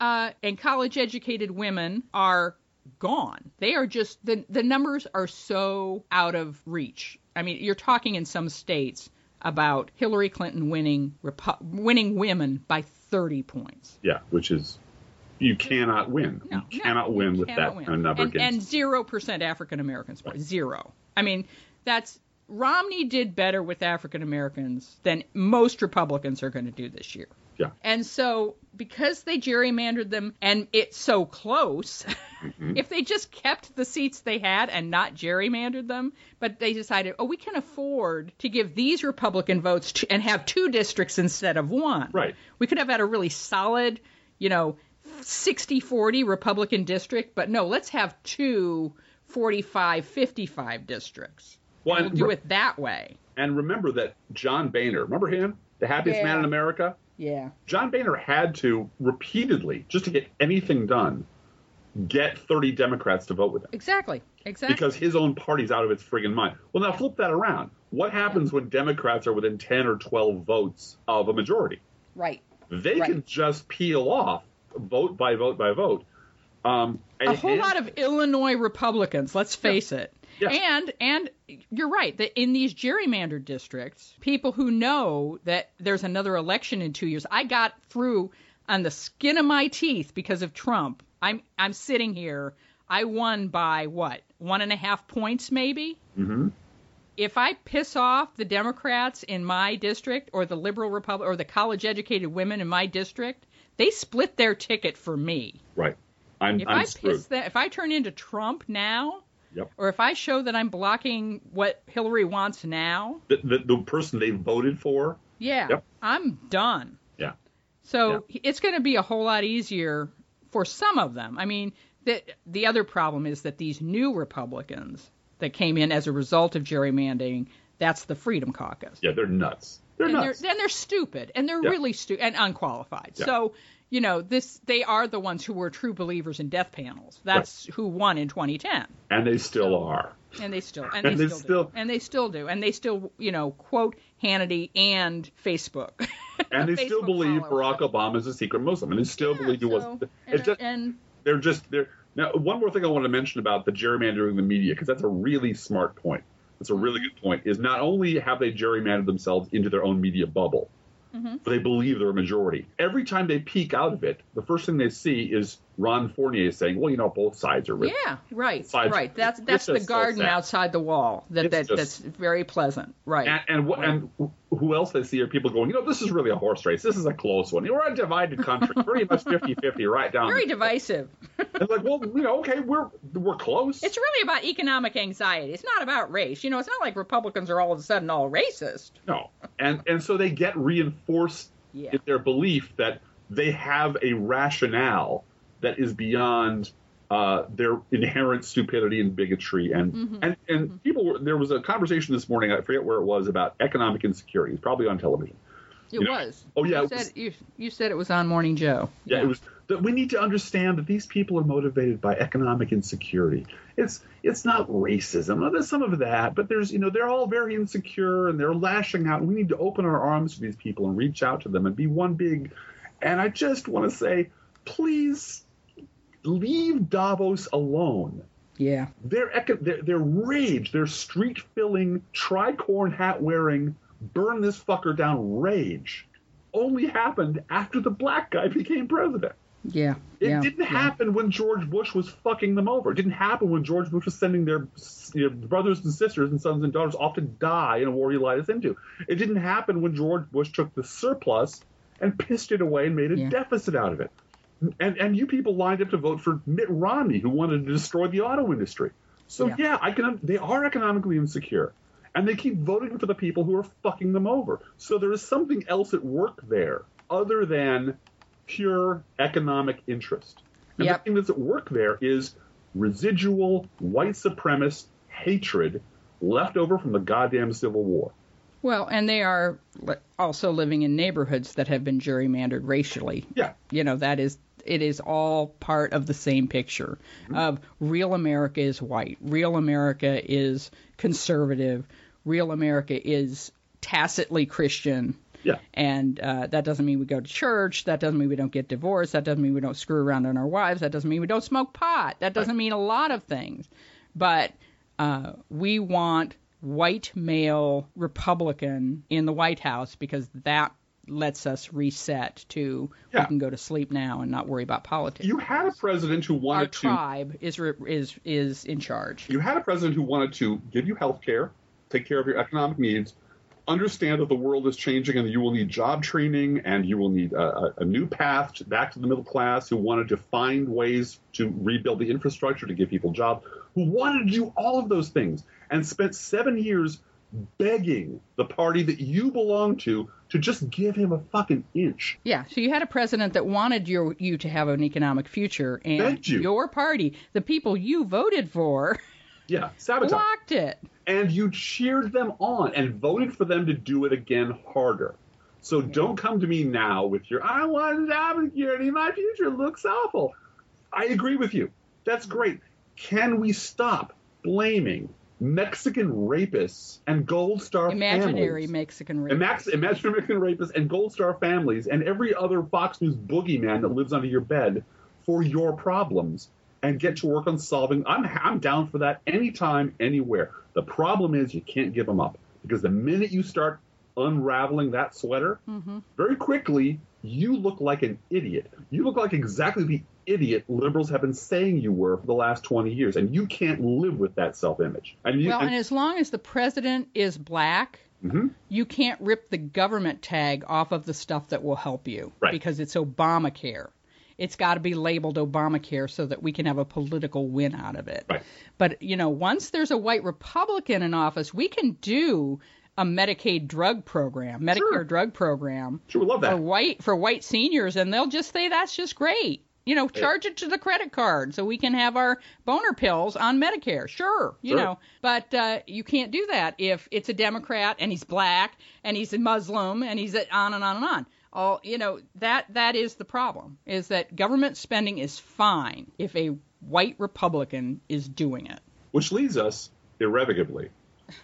Yeah. And college-educated women are gone. They are just, the numbers are so out of reach. I mean, you're talking in some states about Hillary Clinton winning women by 30 points. Yeah, which is, you cannot win. No, you cannot win with that kind of number. And 0% African-American support. Right. Zero. I mean, that's, Romney did better with African-Americans than most Republicans are going to do this year. Yeah. And so because they gerrymandered them and it's so close, mm-hmm. if they just kept the seats they had and not gerrymandered them, but they decided, oh, we can afford to give these Republican votes and have two districts instead of one. Right. We could have had a really solid, 60-40 Republican district. But no, let's have two 45-55 districts. Well, and we'll do it that way. And remember that John Boehner, remember him? The happiest man in America? Yeah. John Boehner had to repeatedly, just to get anything done, get 30 Democrats to vote with him. Exactly. Because his own party's out of its friggin' mind. Well, now flip that around. What happens when Democrats are within 10 or 12 votes of a majority? Right. They can just peel off vote by vote by vote. A whole lot of Illinois Republicans, let's face it. Yes. And you're right that in these gerrymandered districts, people who know that there's another election in 2 years, I got through on the skin of my teeth because of Trump. I'm sitting here. I won by 1.5 points, maybe. Mm-hmm. If I piss off the Democrats in my district or the liberal Republic or the college educated women in my district, they split their ticket for me. Right. I'm screwed. If I turn into Trump now. Yep. Or if I show that I'm blocking what Hillary wants now. The person they voted for. Yeah. Yep. I'm done. Yeah. So it's going to be a whole lot easier for some of them. I mean, the other problem is that these new Republicans that came in as a result of gerrymandering, that's the Freedom Caucus. Yeah, they're nuts. They're nuts. And they're stupid. And they're really stupid and unqualified. Yeah. So, they are the ones who were true believers in death panels. That's who won in 2010. And they still are. And they still do. And they still, quote Hannity and Facebook. And they still believe Barack Obama is a secret Muslim. And they still believe he wasn't. Now, one more thing I want to mention about the gerrymandering of the media, because that's a really smart point. That's a really good point, is not only have they gerrymandered themselves into their own media bubble, mm-hmm. but they believe they're a majority. Every time they peek out of it, the first thing they see is Ron Fournier saying, well, both sides are ripped. Yeah, right, right. That's the garden outside the wall that's very pleasant. Right. And who else they see are people going, this is really a horse race. This is a close one. We're a divided country, pretty much 50-50 right down. Very divisive. It's like, well, okay, we're close. It's really about economic anxiety. It's not about race. It's not like Republicans are all of a sudden all racist. No. And so they get reinforced in their belief that they have a rationale that is beyond their inherent stupidity and bigotry. And people were, there was a conversation this morning, I forget where it was, about economic insecurity. It's probably on television. It was. Oh, yeah. You said it was on Morning Joe. Yeah, it was. That we need to understand that these people are motivated by economic insecurity. It's not racism. Now, there's some of that, but there's, they're all very insecure and they're lashing out. We need to open our arms to these people and reach out to them and be one big. And I just want to say, please leave Davos alone. Yeah. Their rage, their street-filling, tricorn hat-wearing, burn-this-fucker-down rage only happened after the black guy became president. Yeah. It didn't happen when George Bush was fucking them over. It didn't happen when George Bush was sending their brothers and sisters and sons and daughters off to die in a war he led us into. It didn't happen when George Bush took the surplus and pissed it away and made a deficit out of it. And you people lined up to vote for Mitt Romney, who wanted to destroy the auto industry. So, they are economically insecure. And they keep voting for the people who are fucking them over. So there is something else at work there other than pure economic interest. And the thing that's at work there is residual white supremacist hatred left over from the goddamn Civil War. Well, and they are also living in neighborhoods that have been gerrymandered racially. Yeah. You know, that is... It is all part of the same picture of real America is white. Real America is conservative. Real America is tacitly Christian. Yeah. And that doesn't mean we go to church. That doesn't mean we don't get divorced. That doesn't mean we don't screw around on our wives. That doesn't mean we don't smoke pot. That doesn't mean a lot of things. But we want white male Republican in the White House because that lets us reset to we can go to sleep now and not worry about politics. You had a president who wanted our tribe is in charge. You had a president who wanted to give you health care, take care of your economic needs, understand that the world is changing and that you will need job training and you will need a new path back to the middle class, who wanted to find ways to rebuild the infrastructure to give people jobs, who wanted to do all of those things and spent 7 years begging the party that you belong to just give him a fucking inch. Yeah, so you had a president that wanted you to have an economic future, and your party, the people you voted for, sabotaged, blocked it. And you cheered them on and voted for them to do it again harder. So don't come to me now with your, I want job security, my future looks awful. I agree with you. That's great. Can we stop blaming Mexican rapists and Gold Star families. Imaginary Mexican rapists and Gold Star families and every other Fox News boogeyman that lives under your bed for your problems and get to work on solving. I'm down for that anytime, anywhere. The problem is you can't give them up because the minute you start unraveling that sweater, very quickly you look like an idiot. You look like exactly the idiot liberals have been saying you were for the last 20 years, and you can't live with that self-image. And as long as the president is black, you can't rip the government tag off of the stuff that will help you because it's Obamacare. It's got to be labeled Obamacare so that we can have a political win out of it. Right. But, you know, once there's a white Republican in office, we can do a Medicaid drug program, drug program we love that. For white seniors, and they'll just say that's just great. You know, charge it to the credit card so we can have our boner pills on Medicare. Sure, you know, but you can't do that if it's a Democrat and he's black and he's a Muslim and he's on and on and on. All, you know, that is the problem, is that government spending is fine if a white Republican is doing it. Which leads us irrevocably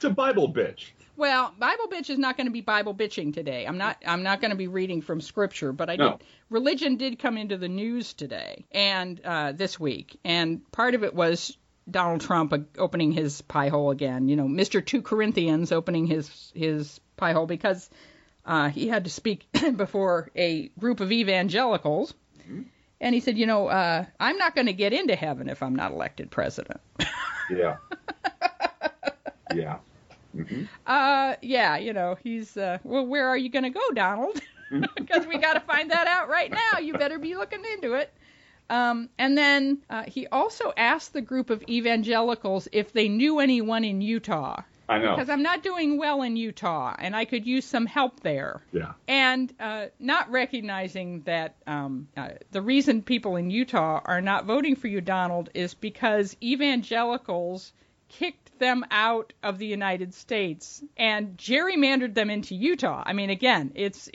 to Bible bitch. Well, Bible bitch is not going to be Bible bitching today. I'm not going to be reading from scripture, but religion did come into the news today and this week. And part of it was Donald Trump opening his pie hole again. You know, Mr. 2 Corinthians opening his pie hole because he had to speak before a group of evangelicals. Mm-hmm. And he said, you know, I'm not going to get into heaven if I'm not elected president. Yeah. Yeah. Mm-hmm. You know, he's, well, where are you going to go, Donald? Because we got to find that out right now. You better be looking into it. And then he also asked the group of evangelicals if they knew anyone in Utah. I know. Because I'm not doing well in Utah, and I could use some help there. Yeah. And not recognizing that the reason people in Utah are not voting for you, Donald, is because evangelicals kicked them out of the United States and gerrymandered them into Utah. I mean, again, it's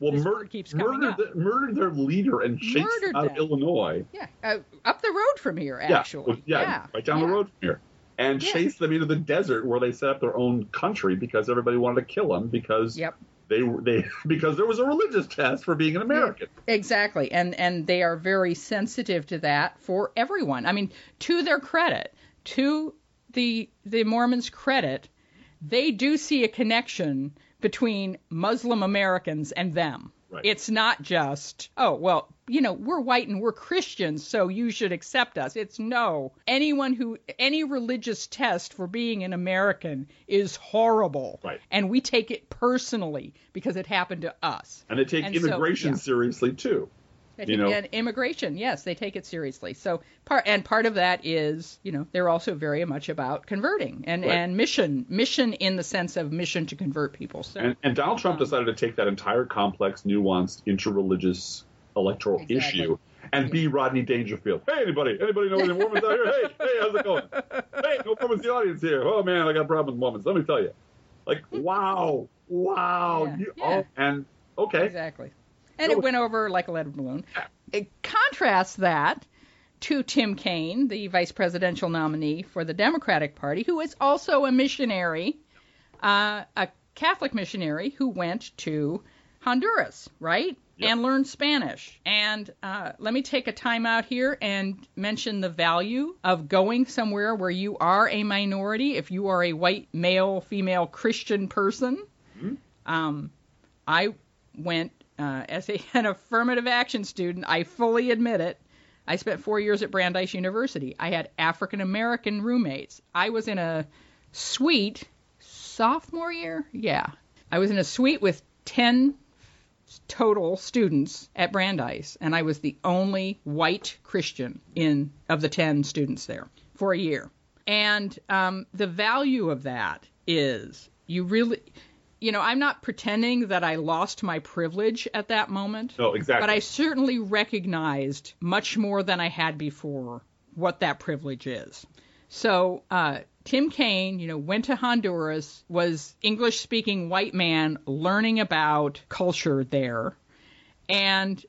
well, murdered their leader and chased them out of Illinois. Yeah, up the road from here, actually. Yeah. Right down the road from here. And chased them into the desert where they set up their own country because everybody wanted to kill them because because there was a religious test for being an American. Exactly, and they are very sensitive to that for everyone. I mean, to their credit, to the Mormons' credit, they do see a connection between Muslim Americans and them. Right. It's not just, oh, well, you know, we're white and we're Christians, so you should accept us. It's no. Any religious test for being an American is horrible. Right. And we take it personally because it happened to us. And they take immigration seriously, too. And immigration, yes, they take it seriously. So part of that is, they're also very much about converting and mission in the sense of mission to convert people. So, and Donald Trump decided to take that entire complex, nuanced, interreligious electoral issue and be Rodney Dangerfield. Hey, anybody know any Mormons out here? Hey, how's it going? Hey, no Mormons in the audience here. Oh man, I got a problem with Mormons. Let me tell you. Like, wow, yeah. Exactly. And it went over like a lead balloon. Contrast that to Tim Kaine, the vice presidential nominee for the Democratic Party, who is also a missionary, a Catholic missionary who went to Honduras, right? Yep. And learned Spanish. And let me take a time out here and mention the value of going somewhere where you are a minority. If you are a white male, female, Christian person, I went as an affirmative action student. I fully admit it. I spent 4 years at Brandeis University. I had African American roommates. I was in a suite sophomore year. Yeah, I was in a suite with 10 total students at Brandeis, and I was the only white Christian of the 10 students there for a year. And the value of that is you really, I'm not pretending that I lost my privilege at that moment. No, exactly. But I certainly recognized much more than I had before what that privilege is. So Tim Kaine, went to Honduras, was English-speaking white man learning about culture there, and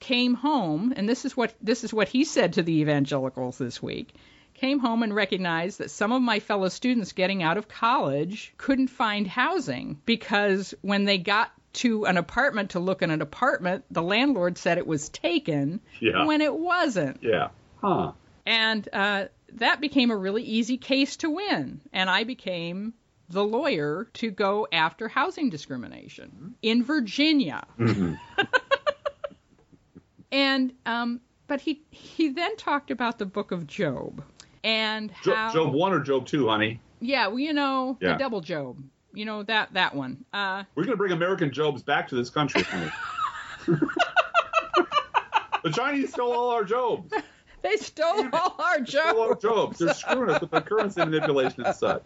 came home. And this is what he said to the evangelicals this week. Came home and recognized that some of my fellow students getting out of college couldn't find housing because when they got to an apartment to look at an apartment, the landlord said it was taken when it wasn't. Yeah. Huh. And that became a really easy case to win. And I became the lawyer to go after housing discrimination in Virginia. Mm-hmm. And but he then talked about the Book of Job and how Job 1 or Job 2, honey? Yeah, well, the double Job. That one. We're going to bring American Jobs back to this country, honey. The Chinese stole all our Jobs. They stole all our jobs. They're screwing us with their currency manipulation and such.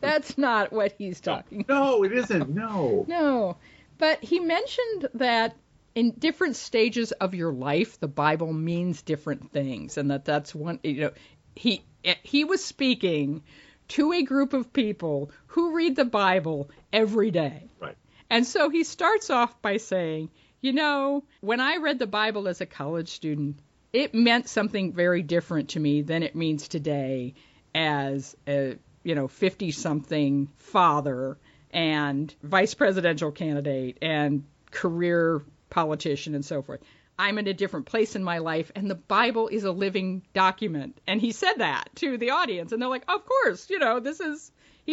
That's not what he's talking about. No, it isn't. No. But he mentioned that in different stages of your life, the Bible means different things. And that's one, he was speaking to a group of people who read the Bible every day. Right. And so he starts off by saying, when I read the Bible as a college student, it meant something very different to me than it means today as a, 50-something father and vice presidential candidate and career politician and so forth. I'm in a different place in my life, and the Bible is a living document. And he said that to the audience, and they're like, of course, he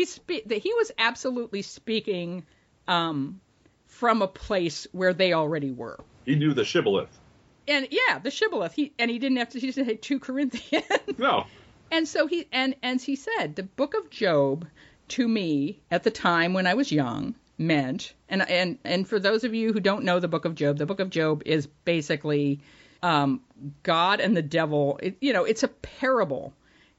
was absolutely speaking from a place where they already were. He knew the shibboleth. And yeah, the shibboleth. He didn't have to say 2 Corinthians. No. And so he and he said the Book of Job to me at the time when I was young meant and for those of you who don't know the Book of Job is basically God and the devil. It's a parable.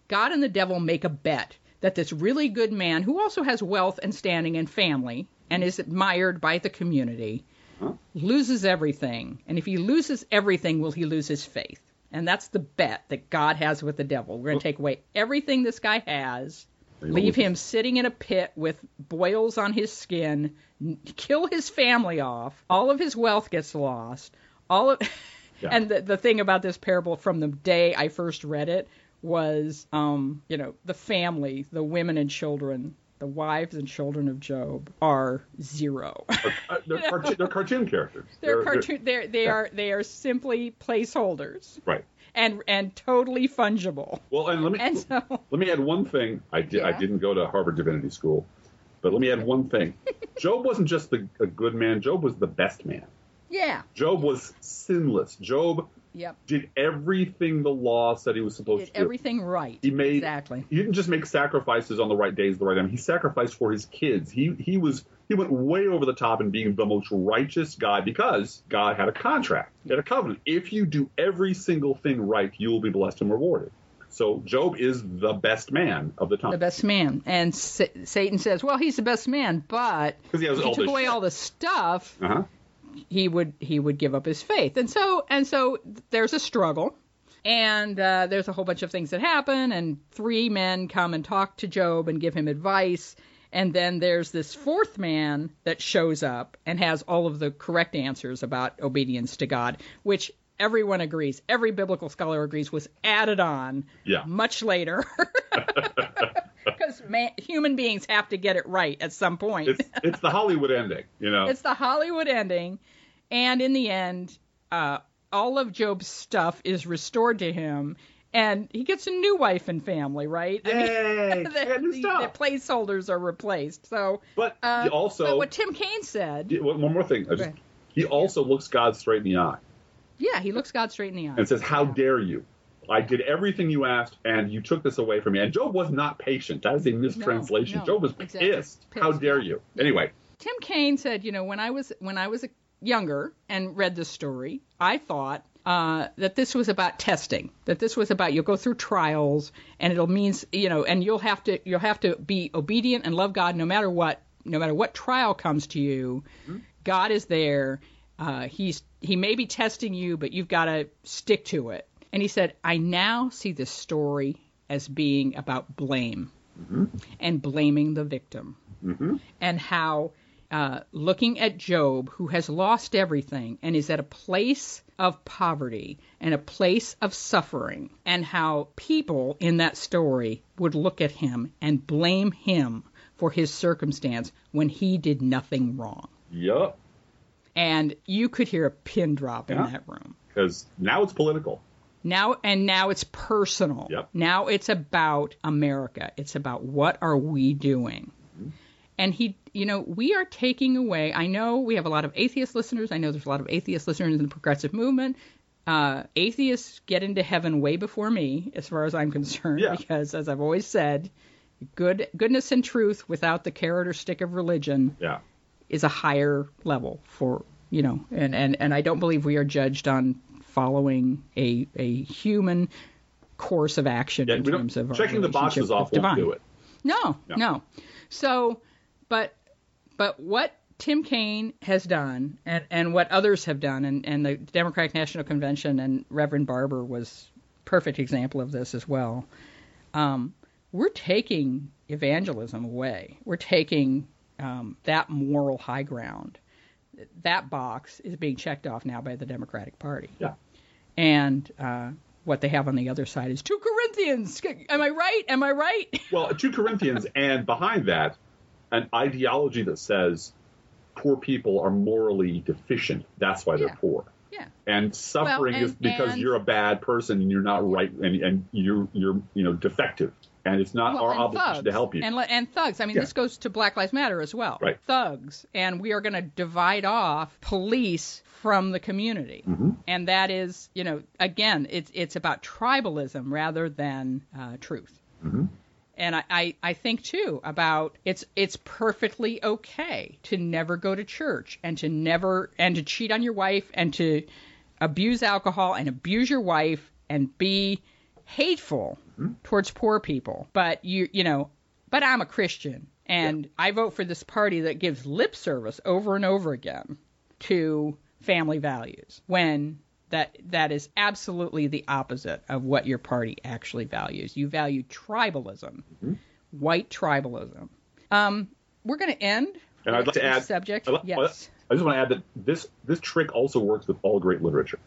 God and the devil make a bet that this really good man who also has wealth and standing and family and is admired by the community. Huh? Loses everything. And if he loses everything, will he lose his faith? And that's the bet that God has with the devil. We're going to take away everything this guy has, leave him sitting in a pit with boils on his skin, kill his family off, all of his wealth gets lost. And the thing about this parable from the day I first read it was, the family, the women and children, the wives and children of Job are zero. They're cartoon characters. They are simply placeholders. Right. And totally fungible. Well, and let me add one thing. I didn't go to Harvard Divinity School, but let me add one thing. Job wasn't just a good man. Job was the best man. Yeah. Job was sinless. Job did everything the law said he was supposed to do. Did everything right. He didn't just make sacrifices on the right days, the right time. He sacrificed for his kids. He was He went way over the top in being the most righteous guy because God had a contract, had a covenant. If you do every single thing right, you will be blessed and rewarded. So Job is the best man of the time. The best man. And Satan says, well, he's the best man, but if he took away all the stuff, he would give up his faith. And so there's a struggle. And there's a whole bunch of things that happen. And three men come and talk to Job and give him advice. And then there's this fourth man that shows up and has all of the correct answers about obedience to God, which everyone agrees, every biblical scholar agrees, was added on much later. Because human beings have to get it right at some point. It's the Hollywood ending, you know. It's the Hollywood ending. And in the end, all of Job's stuff is restored to him. And he gets a new wife and family, right? Yay! I mean, the placeholders are replaced. So, but also, but what Tim Kaine said. One more thing. Okay. He also looks God straight in the eye. Yeah, he looks God straight in the eye. And says, how dare you? I did everything you asked, and you took this away from me. And Job was not patient. That is a mistranslation. No, Job was pissed. How dare you? Anyway. Tim Kaine said, you know, when I was younger and read this story, I thought that this was about testing, that this was about you'll go through trials and it'll means, you know, and you'll have to be obedient and love God no matter what trial comes to you. Mm-hmm. God is there. He may be testing you, but you've got to stick to it. And he said, I now see this story as being about blame and blaming the victim and how looking at Job, who has lost everything and is at a place of poverty and a place of suffering, and how people in that story would look at him and blame him for his circumstance when he did nothing wrong. Yup. And you could hear a pin drop in that room. Because now it's political. Now it's personal. Yep. Now it's about America. It's about what are we doing? Mm-hmm. And he, you know, we are taking away, I know we have a lot of atheist listeners. I know there's a lot of atheist listeners in the progressive movement. Atheists get into heaven way before me, as far as I'm concerned, because as I've always said, goodness and truth without the carrot or stick of religion is a higher level for, you know, and I don't believe we are judged on following a human course of action in terms of our checking the boxes off won't do it. No. So, but what Tim Kaine has done and what others have done, and the Democratic National Convention and Reverend Barber was a perfect example of this as well, we're taking evangelism away. We're taking that moral high ground. That box is being checked off now by the Democratic Party. Yeah. And what they have on the other side is 2 Corinthians. Am I right? Well, 2 Corinthians, and behind that, an ideology that says poor people are morally deficient. That's why they're poor. Yeah. And suffering is because you're a bad person and you're not right and you're defective. And it's not our obligation to help you. And thugs. I mean, this goes to Black Lives Matter as well. Right. Thugs. And we are going to divide off police from the community. Mm-hmm. And that is, you know, again, it's about tribalism rather than truth. Mm-hmm. And I think, too, about it's perfectly okay to never go to church and to cheat on your wife and to abuse alcohol and abuse your wife and be hateful towards poor people. But you know, I'm a Christian and I vote for this party that gives lip service over and over again to family values when that is absolutely the opposite of what your party actually values. You value tribalism, white tribalism. We're going to end. And I'd like to add subject. I just want to add that this trick also works with all great literature.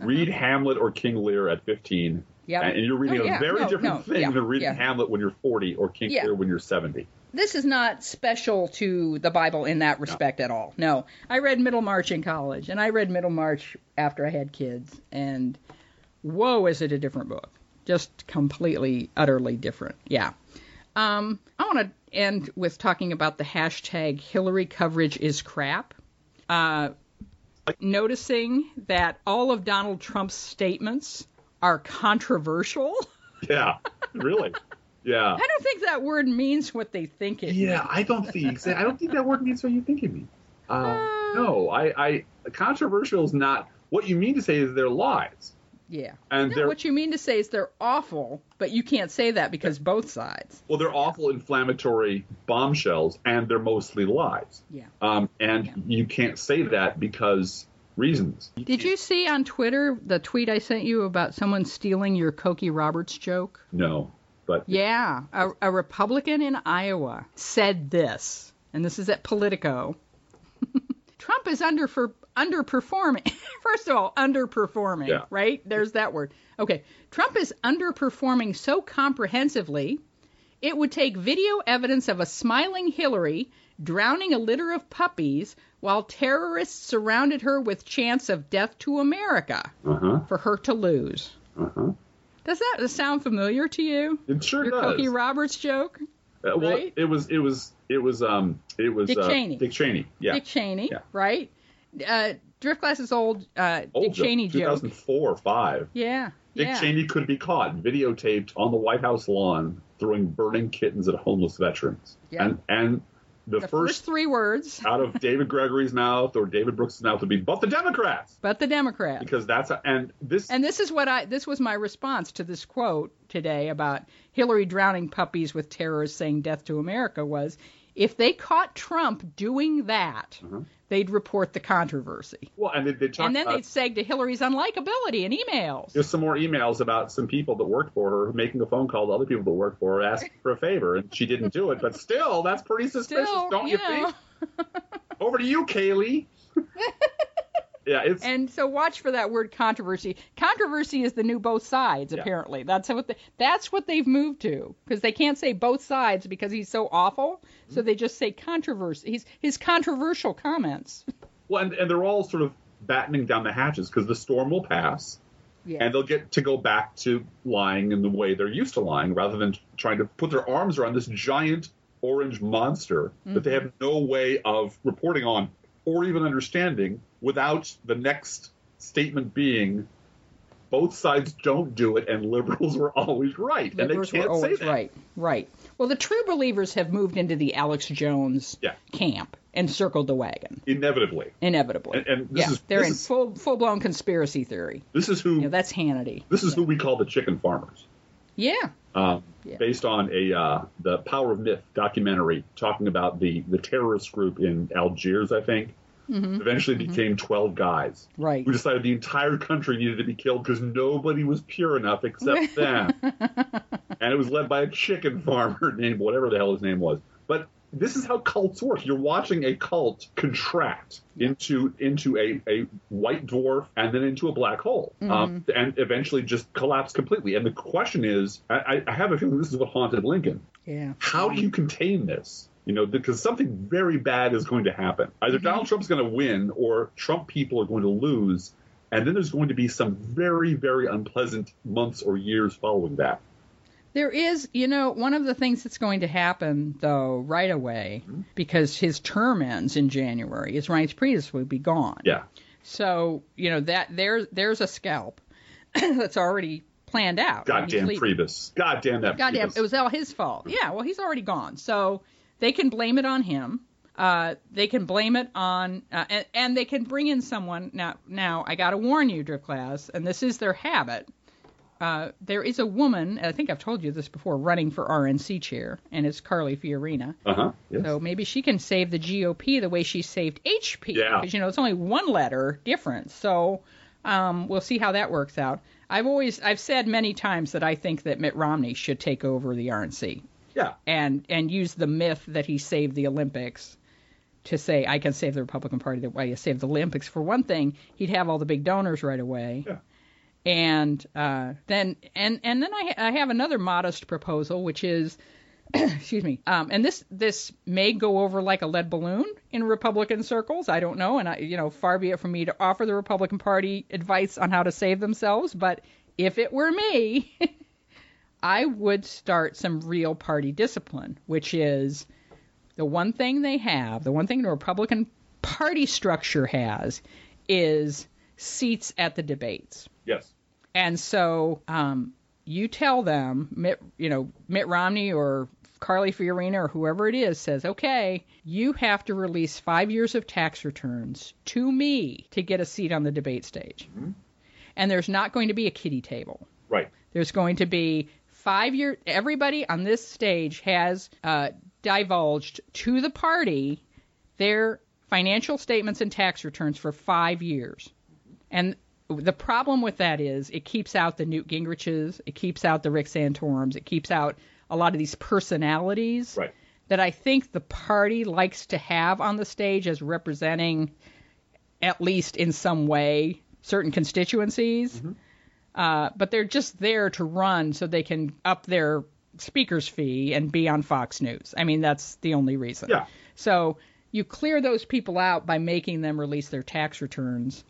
Read Hamlet or King Lear at 15, and you're reading a very different thing than reading Hamlet when you're 40 or King Lear when you're 70. This is not special to the Bible in that respect at all. No. I read Middlemarch in college, and I read Middlemarch after I had kids, and whoa, is it a different book. Just completely, utterly different. Yeah. I want to end with talking about the hashtag Hillary coverage is crap. Noticing that all of Donald Trump's statements are controversial. Yeah, really. Yeah. I don't think that word means what they think it means. Yeah, I don't think that word means what you think it means. No, controversial is not what you mean to say is their lies. Yeah. And what you mean to say is they're awful, but you can't say that because both sides. Well, they're awful inflammatory bombshells, and they're mostly lies. Yeah. You can't say that because reasons. Did you see on Twitter the tweet I sent you about someone stealing your Cokie Roberts joke? No. But yeah. A Republican in Iowa said this, and this is at Politico. Trump is underperforming. First of all, underperforming, right? There's that word. Okay. Trump is underperforming so comprehensively, it would take video evidence of a smiling Hillary drowning a litter of puppies while terrorists surrounded her with chants of death to America for her to lose. Does that sound familiar to you? It sure does. Your Cokie Roberts joke? Well, right? It was Dick Cheney. Dick Cheney. Yeah. Dick Cheney, yeah. Right? Driftglass's old Dick Cheney joke. 2004 or 5. Yeah. Dick Cheney could be caught videotaped on the White House lawn throwing burning kittens at homeless veterans. Yeah. And the first three words out of David Gregory's mouth or David Brooks' mouth would be, "But the Democrats." But the Democrats. Because this was my response to this quote today about Hillary drowning puppies with terrorists saying death to America was, if they caught Trump doing that, they'd report the controversy. Well, and then they'd seg to Hillary's unlikability in emails. There's some more emails about some people that worked for her making a phone call to other people that worked for her asking for a favor, and she didn't do it. But still, that's pretty suspicious, don't you think? Over to you, Kaylee. Yeah, and so watch for that word controversy. Controversy is the new both sides, apparently. That's what they've moved to, because they can't say both sides because he's so awful. Mm-hmm. So they just say controversy. His controversial comments. Well, and they're all sort of battening down the hatches because the storm will pass, and they'll get to go back to lying in the way they're used to lying, rather than trying to put their arms around this giant orange monster that they have no way of reporting on or even understanding, without the next statement being, both sides don't do it, and liberals were always right. Liberals and they can't say that. Right. Well, the true believers have moved into the Alex Jones camp and circled the wagon. Inevitably. And this is, they're in full-blown conspiracy theory. This is who... that's Hannity. This is who we call the chicken farmers. Yeah. Based on the Power of Myth documentary talking about the terrorist group in Algiers, I think. Eventually became 12 guys who decided the entire country needed to be killed because nobody was pure enough except them. And it was led by a chicken farmer named whatever the hell his name was. But this is how cults work. You're watching a cult contract into a white dwarf and then into a black hole and eventually just collapse completely. And the question is, I have a feeling this is what haunted Lincoln. Yeah. How do you contain this? Because something very bad is going to happen. Either Donald Trump's going to win or Trump people are going to lose. And then there's going to be some very, very unpleasant months or years following that. There is, one of the things that's going to happen, though, right away, because his term ends in January, is Reince Priebus will be gone. Yeah. So, that there's a scalp that's already planned out. Goddamn Priebus. Goddamn that Priebus. Goddamn, it was all his fault. Yeah, well, he's already gone. So... they can blame it on him. They can blame it on, and they can bring in someone. Now I got to warn you, Driftglass, and this is their habit. There is a woman, and I think I've told you this before, running for RNC chair, and it's Carly Fiorina. Yes. So maybe she can save the GOP the way she saved HP. Yeah. Because, it's only one letter difference. So we'll see how that works out. I've said many times that I think that Mitt Romney should take over the RNC. Yeah. And use the myth that he saved the Olympics to say, I can save the Republican Party that way. I saved the Olympics. For one thing, he'd have all the big donors right away. Yeah. And then I have another modest proposal, which is, excuse me, and this may go over like a lead balloon in Republican circles. I don't know. And, far be it from me to offer the Republican Party advice on how to save themselves. But if it were me... I would start some real party discipline, which is the one thing they have, the one thing the Republican Party structure has is seats at the debates. Yes. And so you tell them, Mitt Romney or Carly Fiorina or whoever it is says, okay, you have to release 5 years of tax returns to me to get a seat on the debate stage. Mm-hmm. And there's not going to be a kiddie table. Right. There's going to be 5 years. Everybody on this stage has divulged to the party their financial statements and tax returns for 5 years. And the problem with that is it keeps out the Newt Gingriches. It keeps out the Rick Santorums. It keeps out a lot of these personalities right. that I think the party likes to have on the stage as representing, at least in some way, certain constituencies. Mm-hmm. But they're just there to run so they can up their speaker's fee and be on Fox News. I mean, that's the only reason. Yeah. So you clear those people out by making them release their tax returns,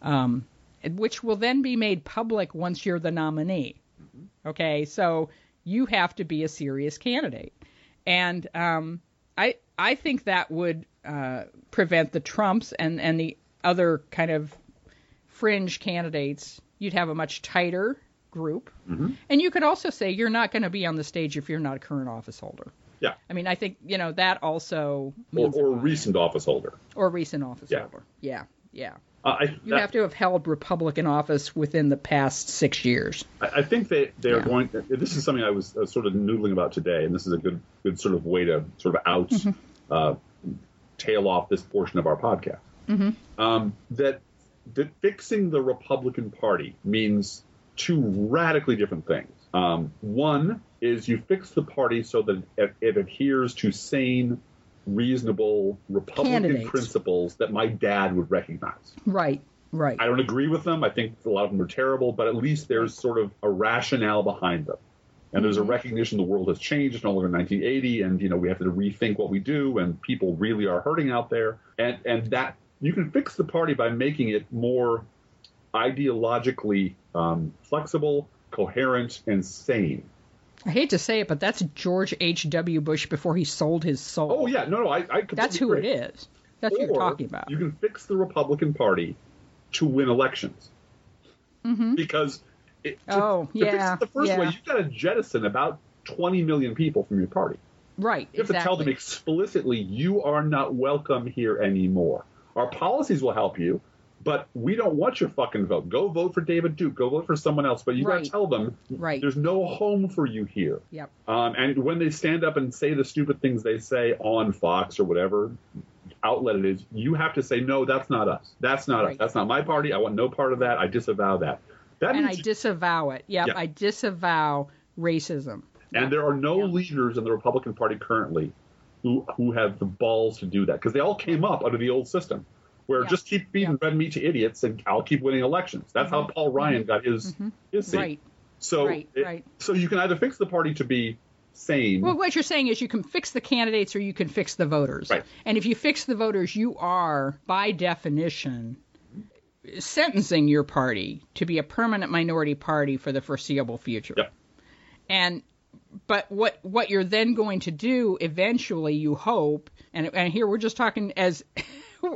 which will then be made public once you're the nominee. Mm-hmm. Okay, so you have to be a serious candidate. And I think that would prevent the Trumps and the other kind of fringe candidates. You'd have a much tighter group. Mm-hmm. And you could also say you're not going to be on the stage if you're not a current office holder. Yeah. I mean, I think, that also means or recent office holder. Or recent office holder. Yeah. Yeah. You have to have held Republican office within the past 6 years. I think they're going – this is something I was sort of noodling about today, and this is a good sort of way to sort of mm-hmm. Tail off this portion of our podcast. Mm-hmm. That fixing the Republican Party means two radically different things. One is you fix the party so that it adheres to sane, reasonable Republican principles that my dad would recognize. Right, right. I don't agree with them. I think a lot of them are terrible, but at least there's sort of a rationale behind them. And there's a recognition the world has changed. It's no longer 1980, and we have to rethink what we do, and people really are hurting out there. And that you can fix the party by making it more ideologically flexible, coherent, and sane. I hate to say it, but that's George H.W. Bush before he sold his soul. Oh, yeah. No, I completely That's who agree. It is. That's who you're talking about. You can fix the Republican Party to win elections. Mm-hmm. Because to fix it the first way, you've got to jettison about 20 million people from your party. Right, you have to tell them explicitly, you are not welcome here anymore. Our policies will help you, but we don't want your fucking vote. Go vote for David Duke. Go vote for someone else. But you got to tell them there's no home for you here. Yep. And when they stand up and say the stupid things they say on Fox or whatever outlet it is, you have to say, no, that's not us. That's not us. That's not my party. I want no part of that. I disavow that. I disavow it. Yep. I disavow racism. And there are no leaders in the Republican Party currently who have the balls to do that, because they all came up under the old system where just keep feeding red meat to idiots and I'll keep winning elections. That's how Paul Ryan got his seat. Right. So, so you can either fix the party to be sane. Well, what you're saying is you can fix the candidates or you can fix the voters. Right. And if you fix the voters, you are, by definition, sentencing your party to be a permanent minority party for the foreseeable future. Yep. But what you're then going to do eventually, you hope, and here we're just talking as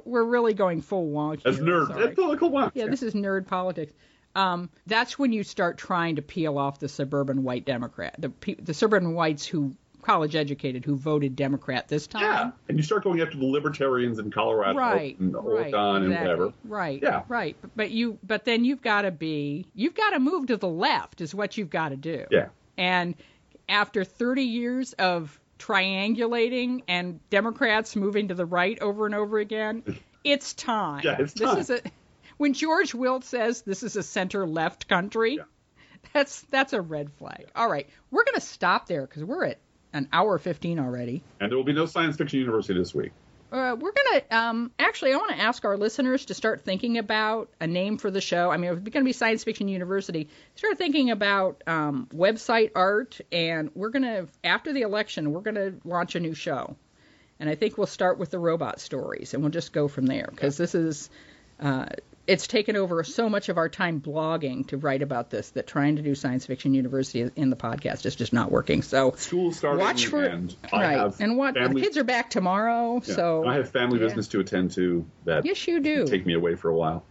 we're really going full wonk here. As nerd political wonk. Yeah, this is nerd politics. That's when you start trying to peel off the suburban white Democrat, the suburban whites who college educated who voted Democrat this time. Yeah, and you start going after the libertarians in Colorado and Oregon and whatever. Right. Yeah. Right. But then you've got to move to the left is what you've got to do. Yeah. And after 30 years of triangulating and Democrats moving to the right over and over again, it's time. Yeah, it's time. When George Wilt says this is a center-left country, that's a red flag. Yeah. All right, we're going to stop there because we're at an hour 15 already. And there will be no Science Fiction University this week. We're going to I want to ask our listeners to start thinking about a name for the show. I mean, it's going to be Science Fiction University. Start thinking about website art, and we're going to, after the election, we're going to launch a new show. And I think we'll start with the robot stories, and we'll just go from there because this is it's taken over so much of our time blogging to write about this that trying to do Science Fiction University in the podcast is just not working. So school starting watch for and the kids are back tomorrow. Yeah. So I have family business to attend to. That yes, you do. Take me away for a while,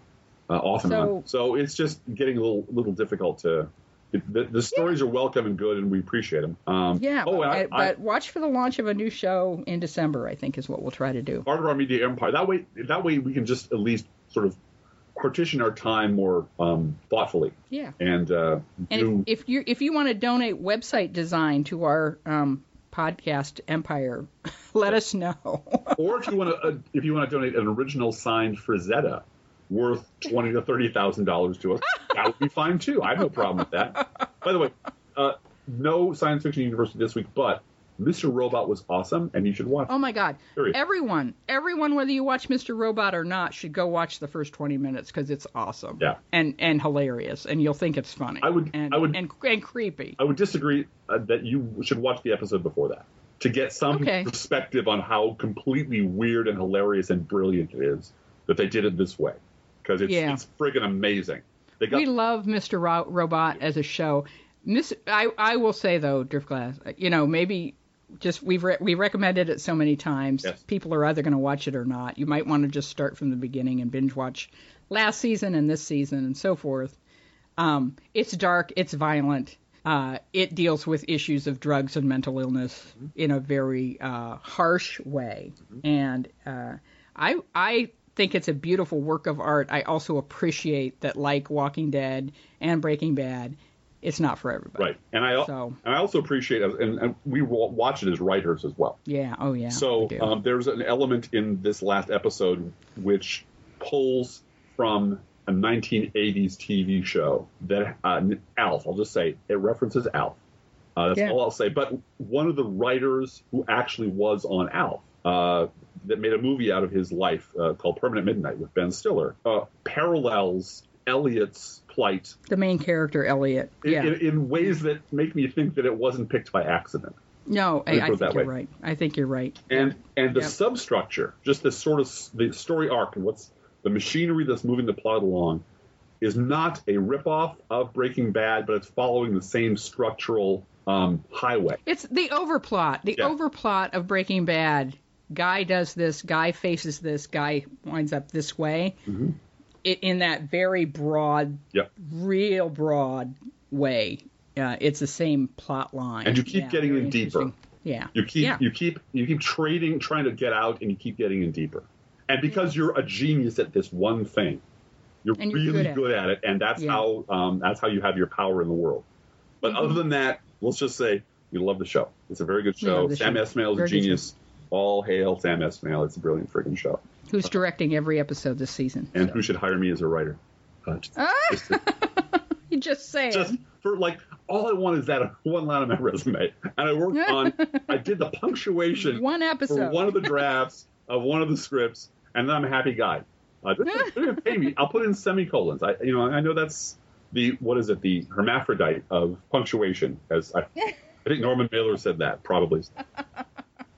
off and on. So it's just getting a little difficult to The stories are welcome and good, and we appreciate them. But watch for the launch of a new show in December, I think, is what we'll try to do. Part of our media empire. That way we can just at least sort of partition our time more thoughtfully. Yeah. And if you want to donate website design to our podcast empire, let us know. Or if you want to donate an original signed Frazetta worth $20,000 to $30,000 to us, that would be fine too. I have no problem with that. By the way, no science fiction university this week, but Mr. Robot was awesome, and you should watch. Oh my God! Period. Everyone, whether you watch Mr. Robot or not, should go watch the first 20 minutes because it's awesome. Yeah. And hilarious, and you'll think it's funny. I would, and creepy. I would disagree that you should watch the episode before that to get some perspective on how completely weird and hilarious and brilliant it is that they did it this way, because it's friggin' amazing. We love Mr. Robot as a show. I will say though, Driftglass, maybe. Just we recommended it so many times. Yes. People are either going to watch it or not. You might want to just start from the beginning and binge watch last season and this season and so forth. It's dark. It's violent. It deals with issues of drugs and mental illness in a very harsh way. Mm-hmm. And I think it's a beautiful work of art. I also appreciate that, like Walking Dead and Breaking Bad, it's not for everybody. Right. And I also appreciate, and we watch it as writers as well. Yeah. Oh, yeah. So there's an element in this last episode which pulls from a 1980s TV show that Alf, I'll just say, it references Alf. That's all I'll say. But one of the writers who actually was on Alf that made a movie out of his life called Permanent Midnight with Ben Stiller parallels Elliot's plight, the main character Elliot, in ways that make me think that it wasn't picked by accident. No, I think you're right. And the substructure, just this sort of the story arc and what's the machinery that's moving the plot along, is not a ripoff of Breaking Bad, but it's following the same structural highway. It's the overplot. The overplot of Breaking Bad. Guy does this. Guy faces this. Guy winds up this way. Mm-hmm. In that very broad, real broad way, it's the same plot line, and you keep getting in deeper. Yeah, you keep trading, trying to get out, and you keep getting in deeper. And because you're a genius at this one thing, you're really good at it, and that's how you have your power in the world. But other than that, let's just say we love the show. It's a very good show. Sam Esmail's a genius. All hail Sam Esmail. It's a brilliant freaking show. Who's directing every episode this season. And who should hire me as a writer. You just say it. Just for all I want is that one line on my resume. And I worked on, I did the punctuation. One episode. For one of the drafts of one of the scripts. And then I'm a happy guy. They're going to pay me. I'll put in semicolons. I know that's the hermaphrodite of punctuation. As I think Norman Mailer said that probably.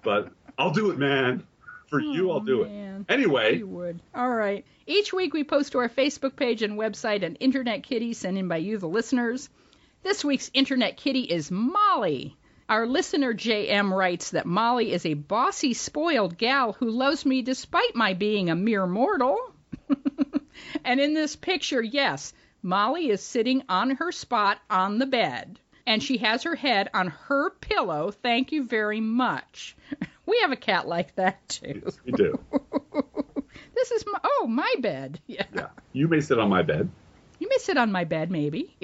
But I'll do it, man. For you, I'll do it. Anyway. You would. All right. Each week we post to our Facebook page and website an Internet Kitty sent in by you, the listeners. This week's Internet Kitty is Molly. Our listener JM writes that Molly is a bossy, spoiled gal who loves me despite my being a mere mortal. And in this picture, yes, Molly is sitting on her spot on the bed. And she has her head on her pillow. Thank you very much. We have a cat like that, too. Yes, we do. This is my bed. Yeah. You may sit on my bed. You may sit on my bed, maybe.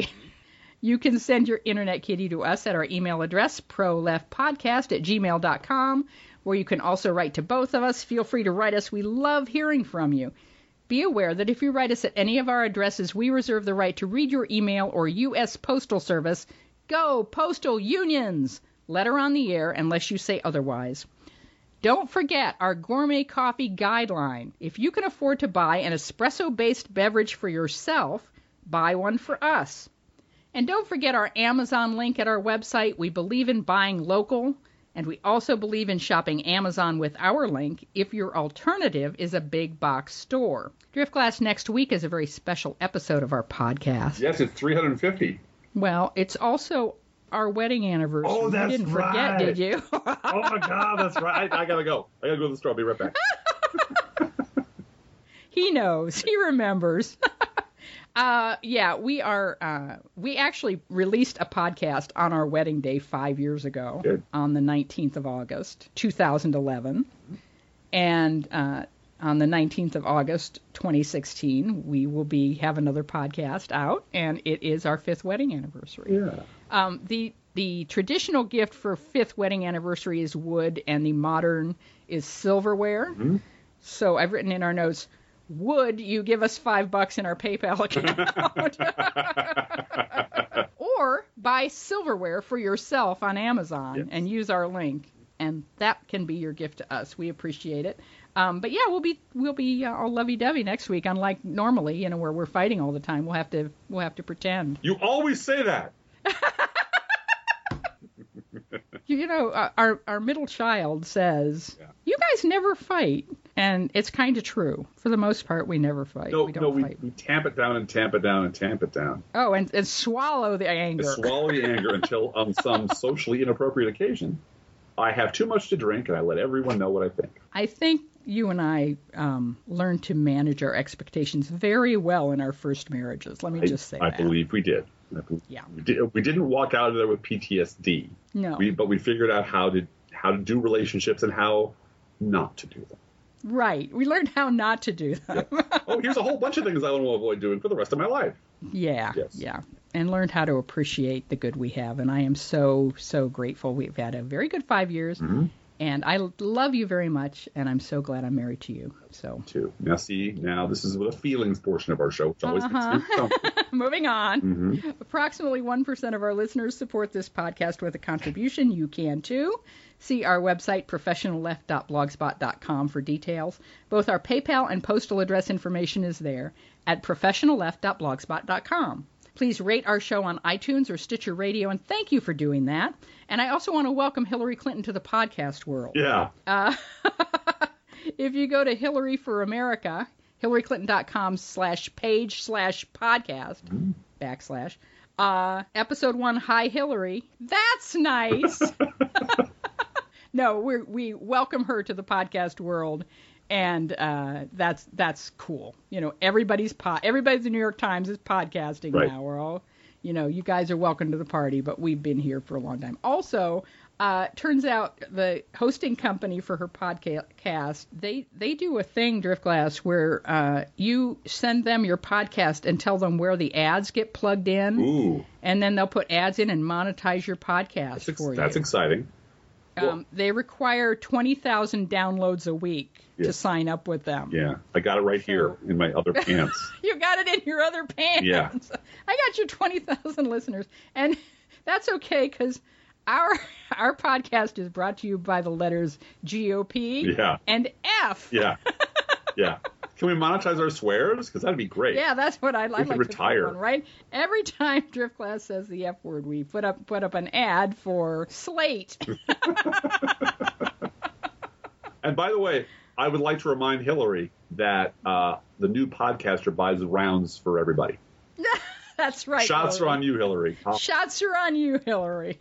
You can send your Internet Kitty to us at our email address, proleftpodcast@gmail.com, where you can also write to both of us. Feel free to write us. We love hearing from you. Be aware that if you write us at any of our addresses, we reserve the right to read your email or U.S. Postal Service. Go, Postal Unions! Letter on the air, unless you say otherwise. Don't forget our gourmet coffee guideline. If you can afford to buy an espresso-based beverage for yourself, buy one for us. And don't forget our Amazon link at our website. We believe in buying local, and we also believe in shopping Amazon with our link if your alternative is a big box store. Driftglass next week is a very special episode of our podcast. Yes, it's 350. Well, it's also our wedding anniversary. Oh, that's right. You didn't forget, did you? Oh, my God, that's right. I got to go. I got to go to the store. I'll be right back. He knows. He remembers. Yeah, we are. We actually released a podcast on our wedding day 5 years ago, Good. On the 19th of August, 2011. And on the 19th of August, 2016, we will have another podcast out, and it is our fifth wedding anniversary. Yeah. The traditional gift for fifth wedding anniversary is wood, and the modern is silverware. Mm-hmm. So I've written in our notes, would you give us $5 in our PayPal account? Or buy silverware for yourself on Amazon and use our link. And that can be your gift to us. We appreciate it. But yeah, we'll be all lovey-dovey next week. Unlike normally, where we're fighting all the time, we'll have to pretend. You always say that. Our middle child says, you guys never fight. And it's kind of true. For the most part, we never fight. No, we don't fight. We tamp it down and tamp it down and tamp it down. Oh, and swallow the anger. And swallow the anger until on some socially inappropriate occasion, I have too much to drink and I let everyone know what I think. I think you and I learned to manage our expectations very well in our first marriages. Let me just say that. I believe we did. Yeah. We didn't walk out of there with PTSD. No. But we figured out how to do relationships and how not to do them. Right. We learned how not to do them. Yeah. Oh, here's a whole bunch of things I want to avoid doing for the rest of my life. Yeah. Yes. Yeah. And learned how to appreciate the good we have. And I am so, so grateful. We've had a very good 5 years. Mm-hmm. And I love you very much, and I'm so glad I'm married to you. So too. Now, see, this is the feelings portion of our show, which always makes me fun. Moving on. Mm-hmm. Approximately 1% of our listeners support this podcast with a contribution. You can, too. See our website, professionalleft.blogspot.com, for details. Both our PayPal and postal address information is there at professionalleft.blogspot.com. Please rate our show on iTunes or Stitcher Radio, and thank you for doing that. And I also want to welcome Hillary Clinton to the podcast world. Yeah. If you go to Hillary for America, hillaryclinton.com/page/podcast, / episode 1, Hi Hillary. That's nice. No, we welcome her to the podcast world. And that's cool. Everybody's the New York Times is podcasting now. We're all, you guys are welcome to the party, but we've been here for a long time. Also, turns out the hosting company for her podcast, they do a thing, Driftglass, where you send them your podcast and tell them where the ads get plugged in. Ooh. And then they'll put ads in and monetize your podcast for you. That's exciting. They require 20,000 downloads a week to sign up with them. Yeah, I got it right here in my other pants. You got it in your other pants. Yeah. I got your 20,000 listeners. And that's okay, because our podcast is brought to you by the letters GOP and F. Yeah. Yeah. Can we monetize our swears? Because that'd be great. Yeah, that's what I'd like to retire on, right? Every time Driftglass says the F word, we put up an ad for Slate. And by the way, I would like to remind Hillary that the new podcaster buys rounds for everybody. That's right. Shots are on you, Hillary. Shots are on you, Hillary.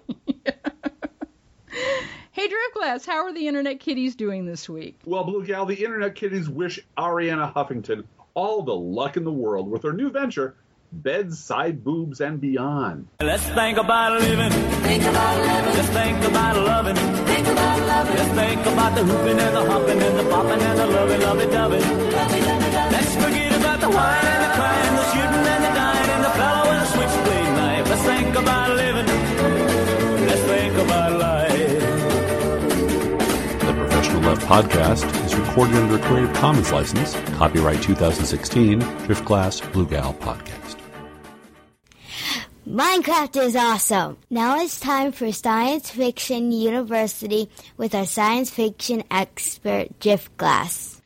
Hey, Driftglass, how are the Internet Kitties doing this week? Well, Blue Gal, the Internet Kitties wish Arianna Huffington all the luck in the world with her new venture, Bedside Boobs and Beyond. Let's think about living. Think about living. Let's think about loving. Think about loving. Let's think about the hooping and the hopping and the popping and the loving, loving, loving. Let's forget about the wine and the crying, the shooting and the dying and the fellow with a switchblade knife. Let's think about living. Let's think about life. Left Podcast is recorded under a Creative Commons license, copyright 2016, Driftglass Blue Gal Podcast. Minecraft is awesome! Now it's time for Science Fiction University with our science fiction expert, Driftglass.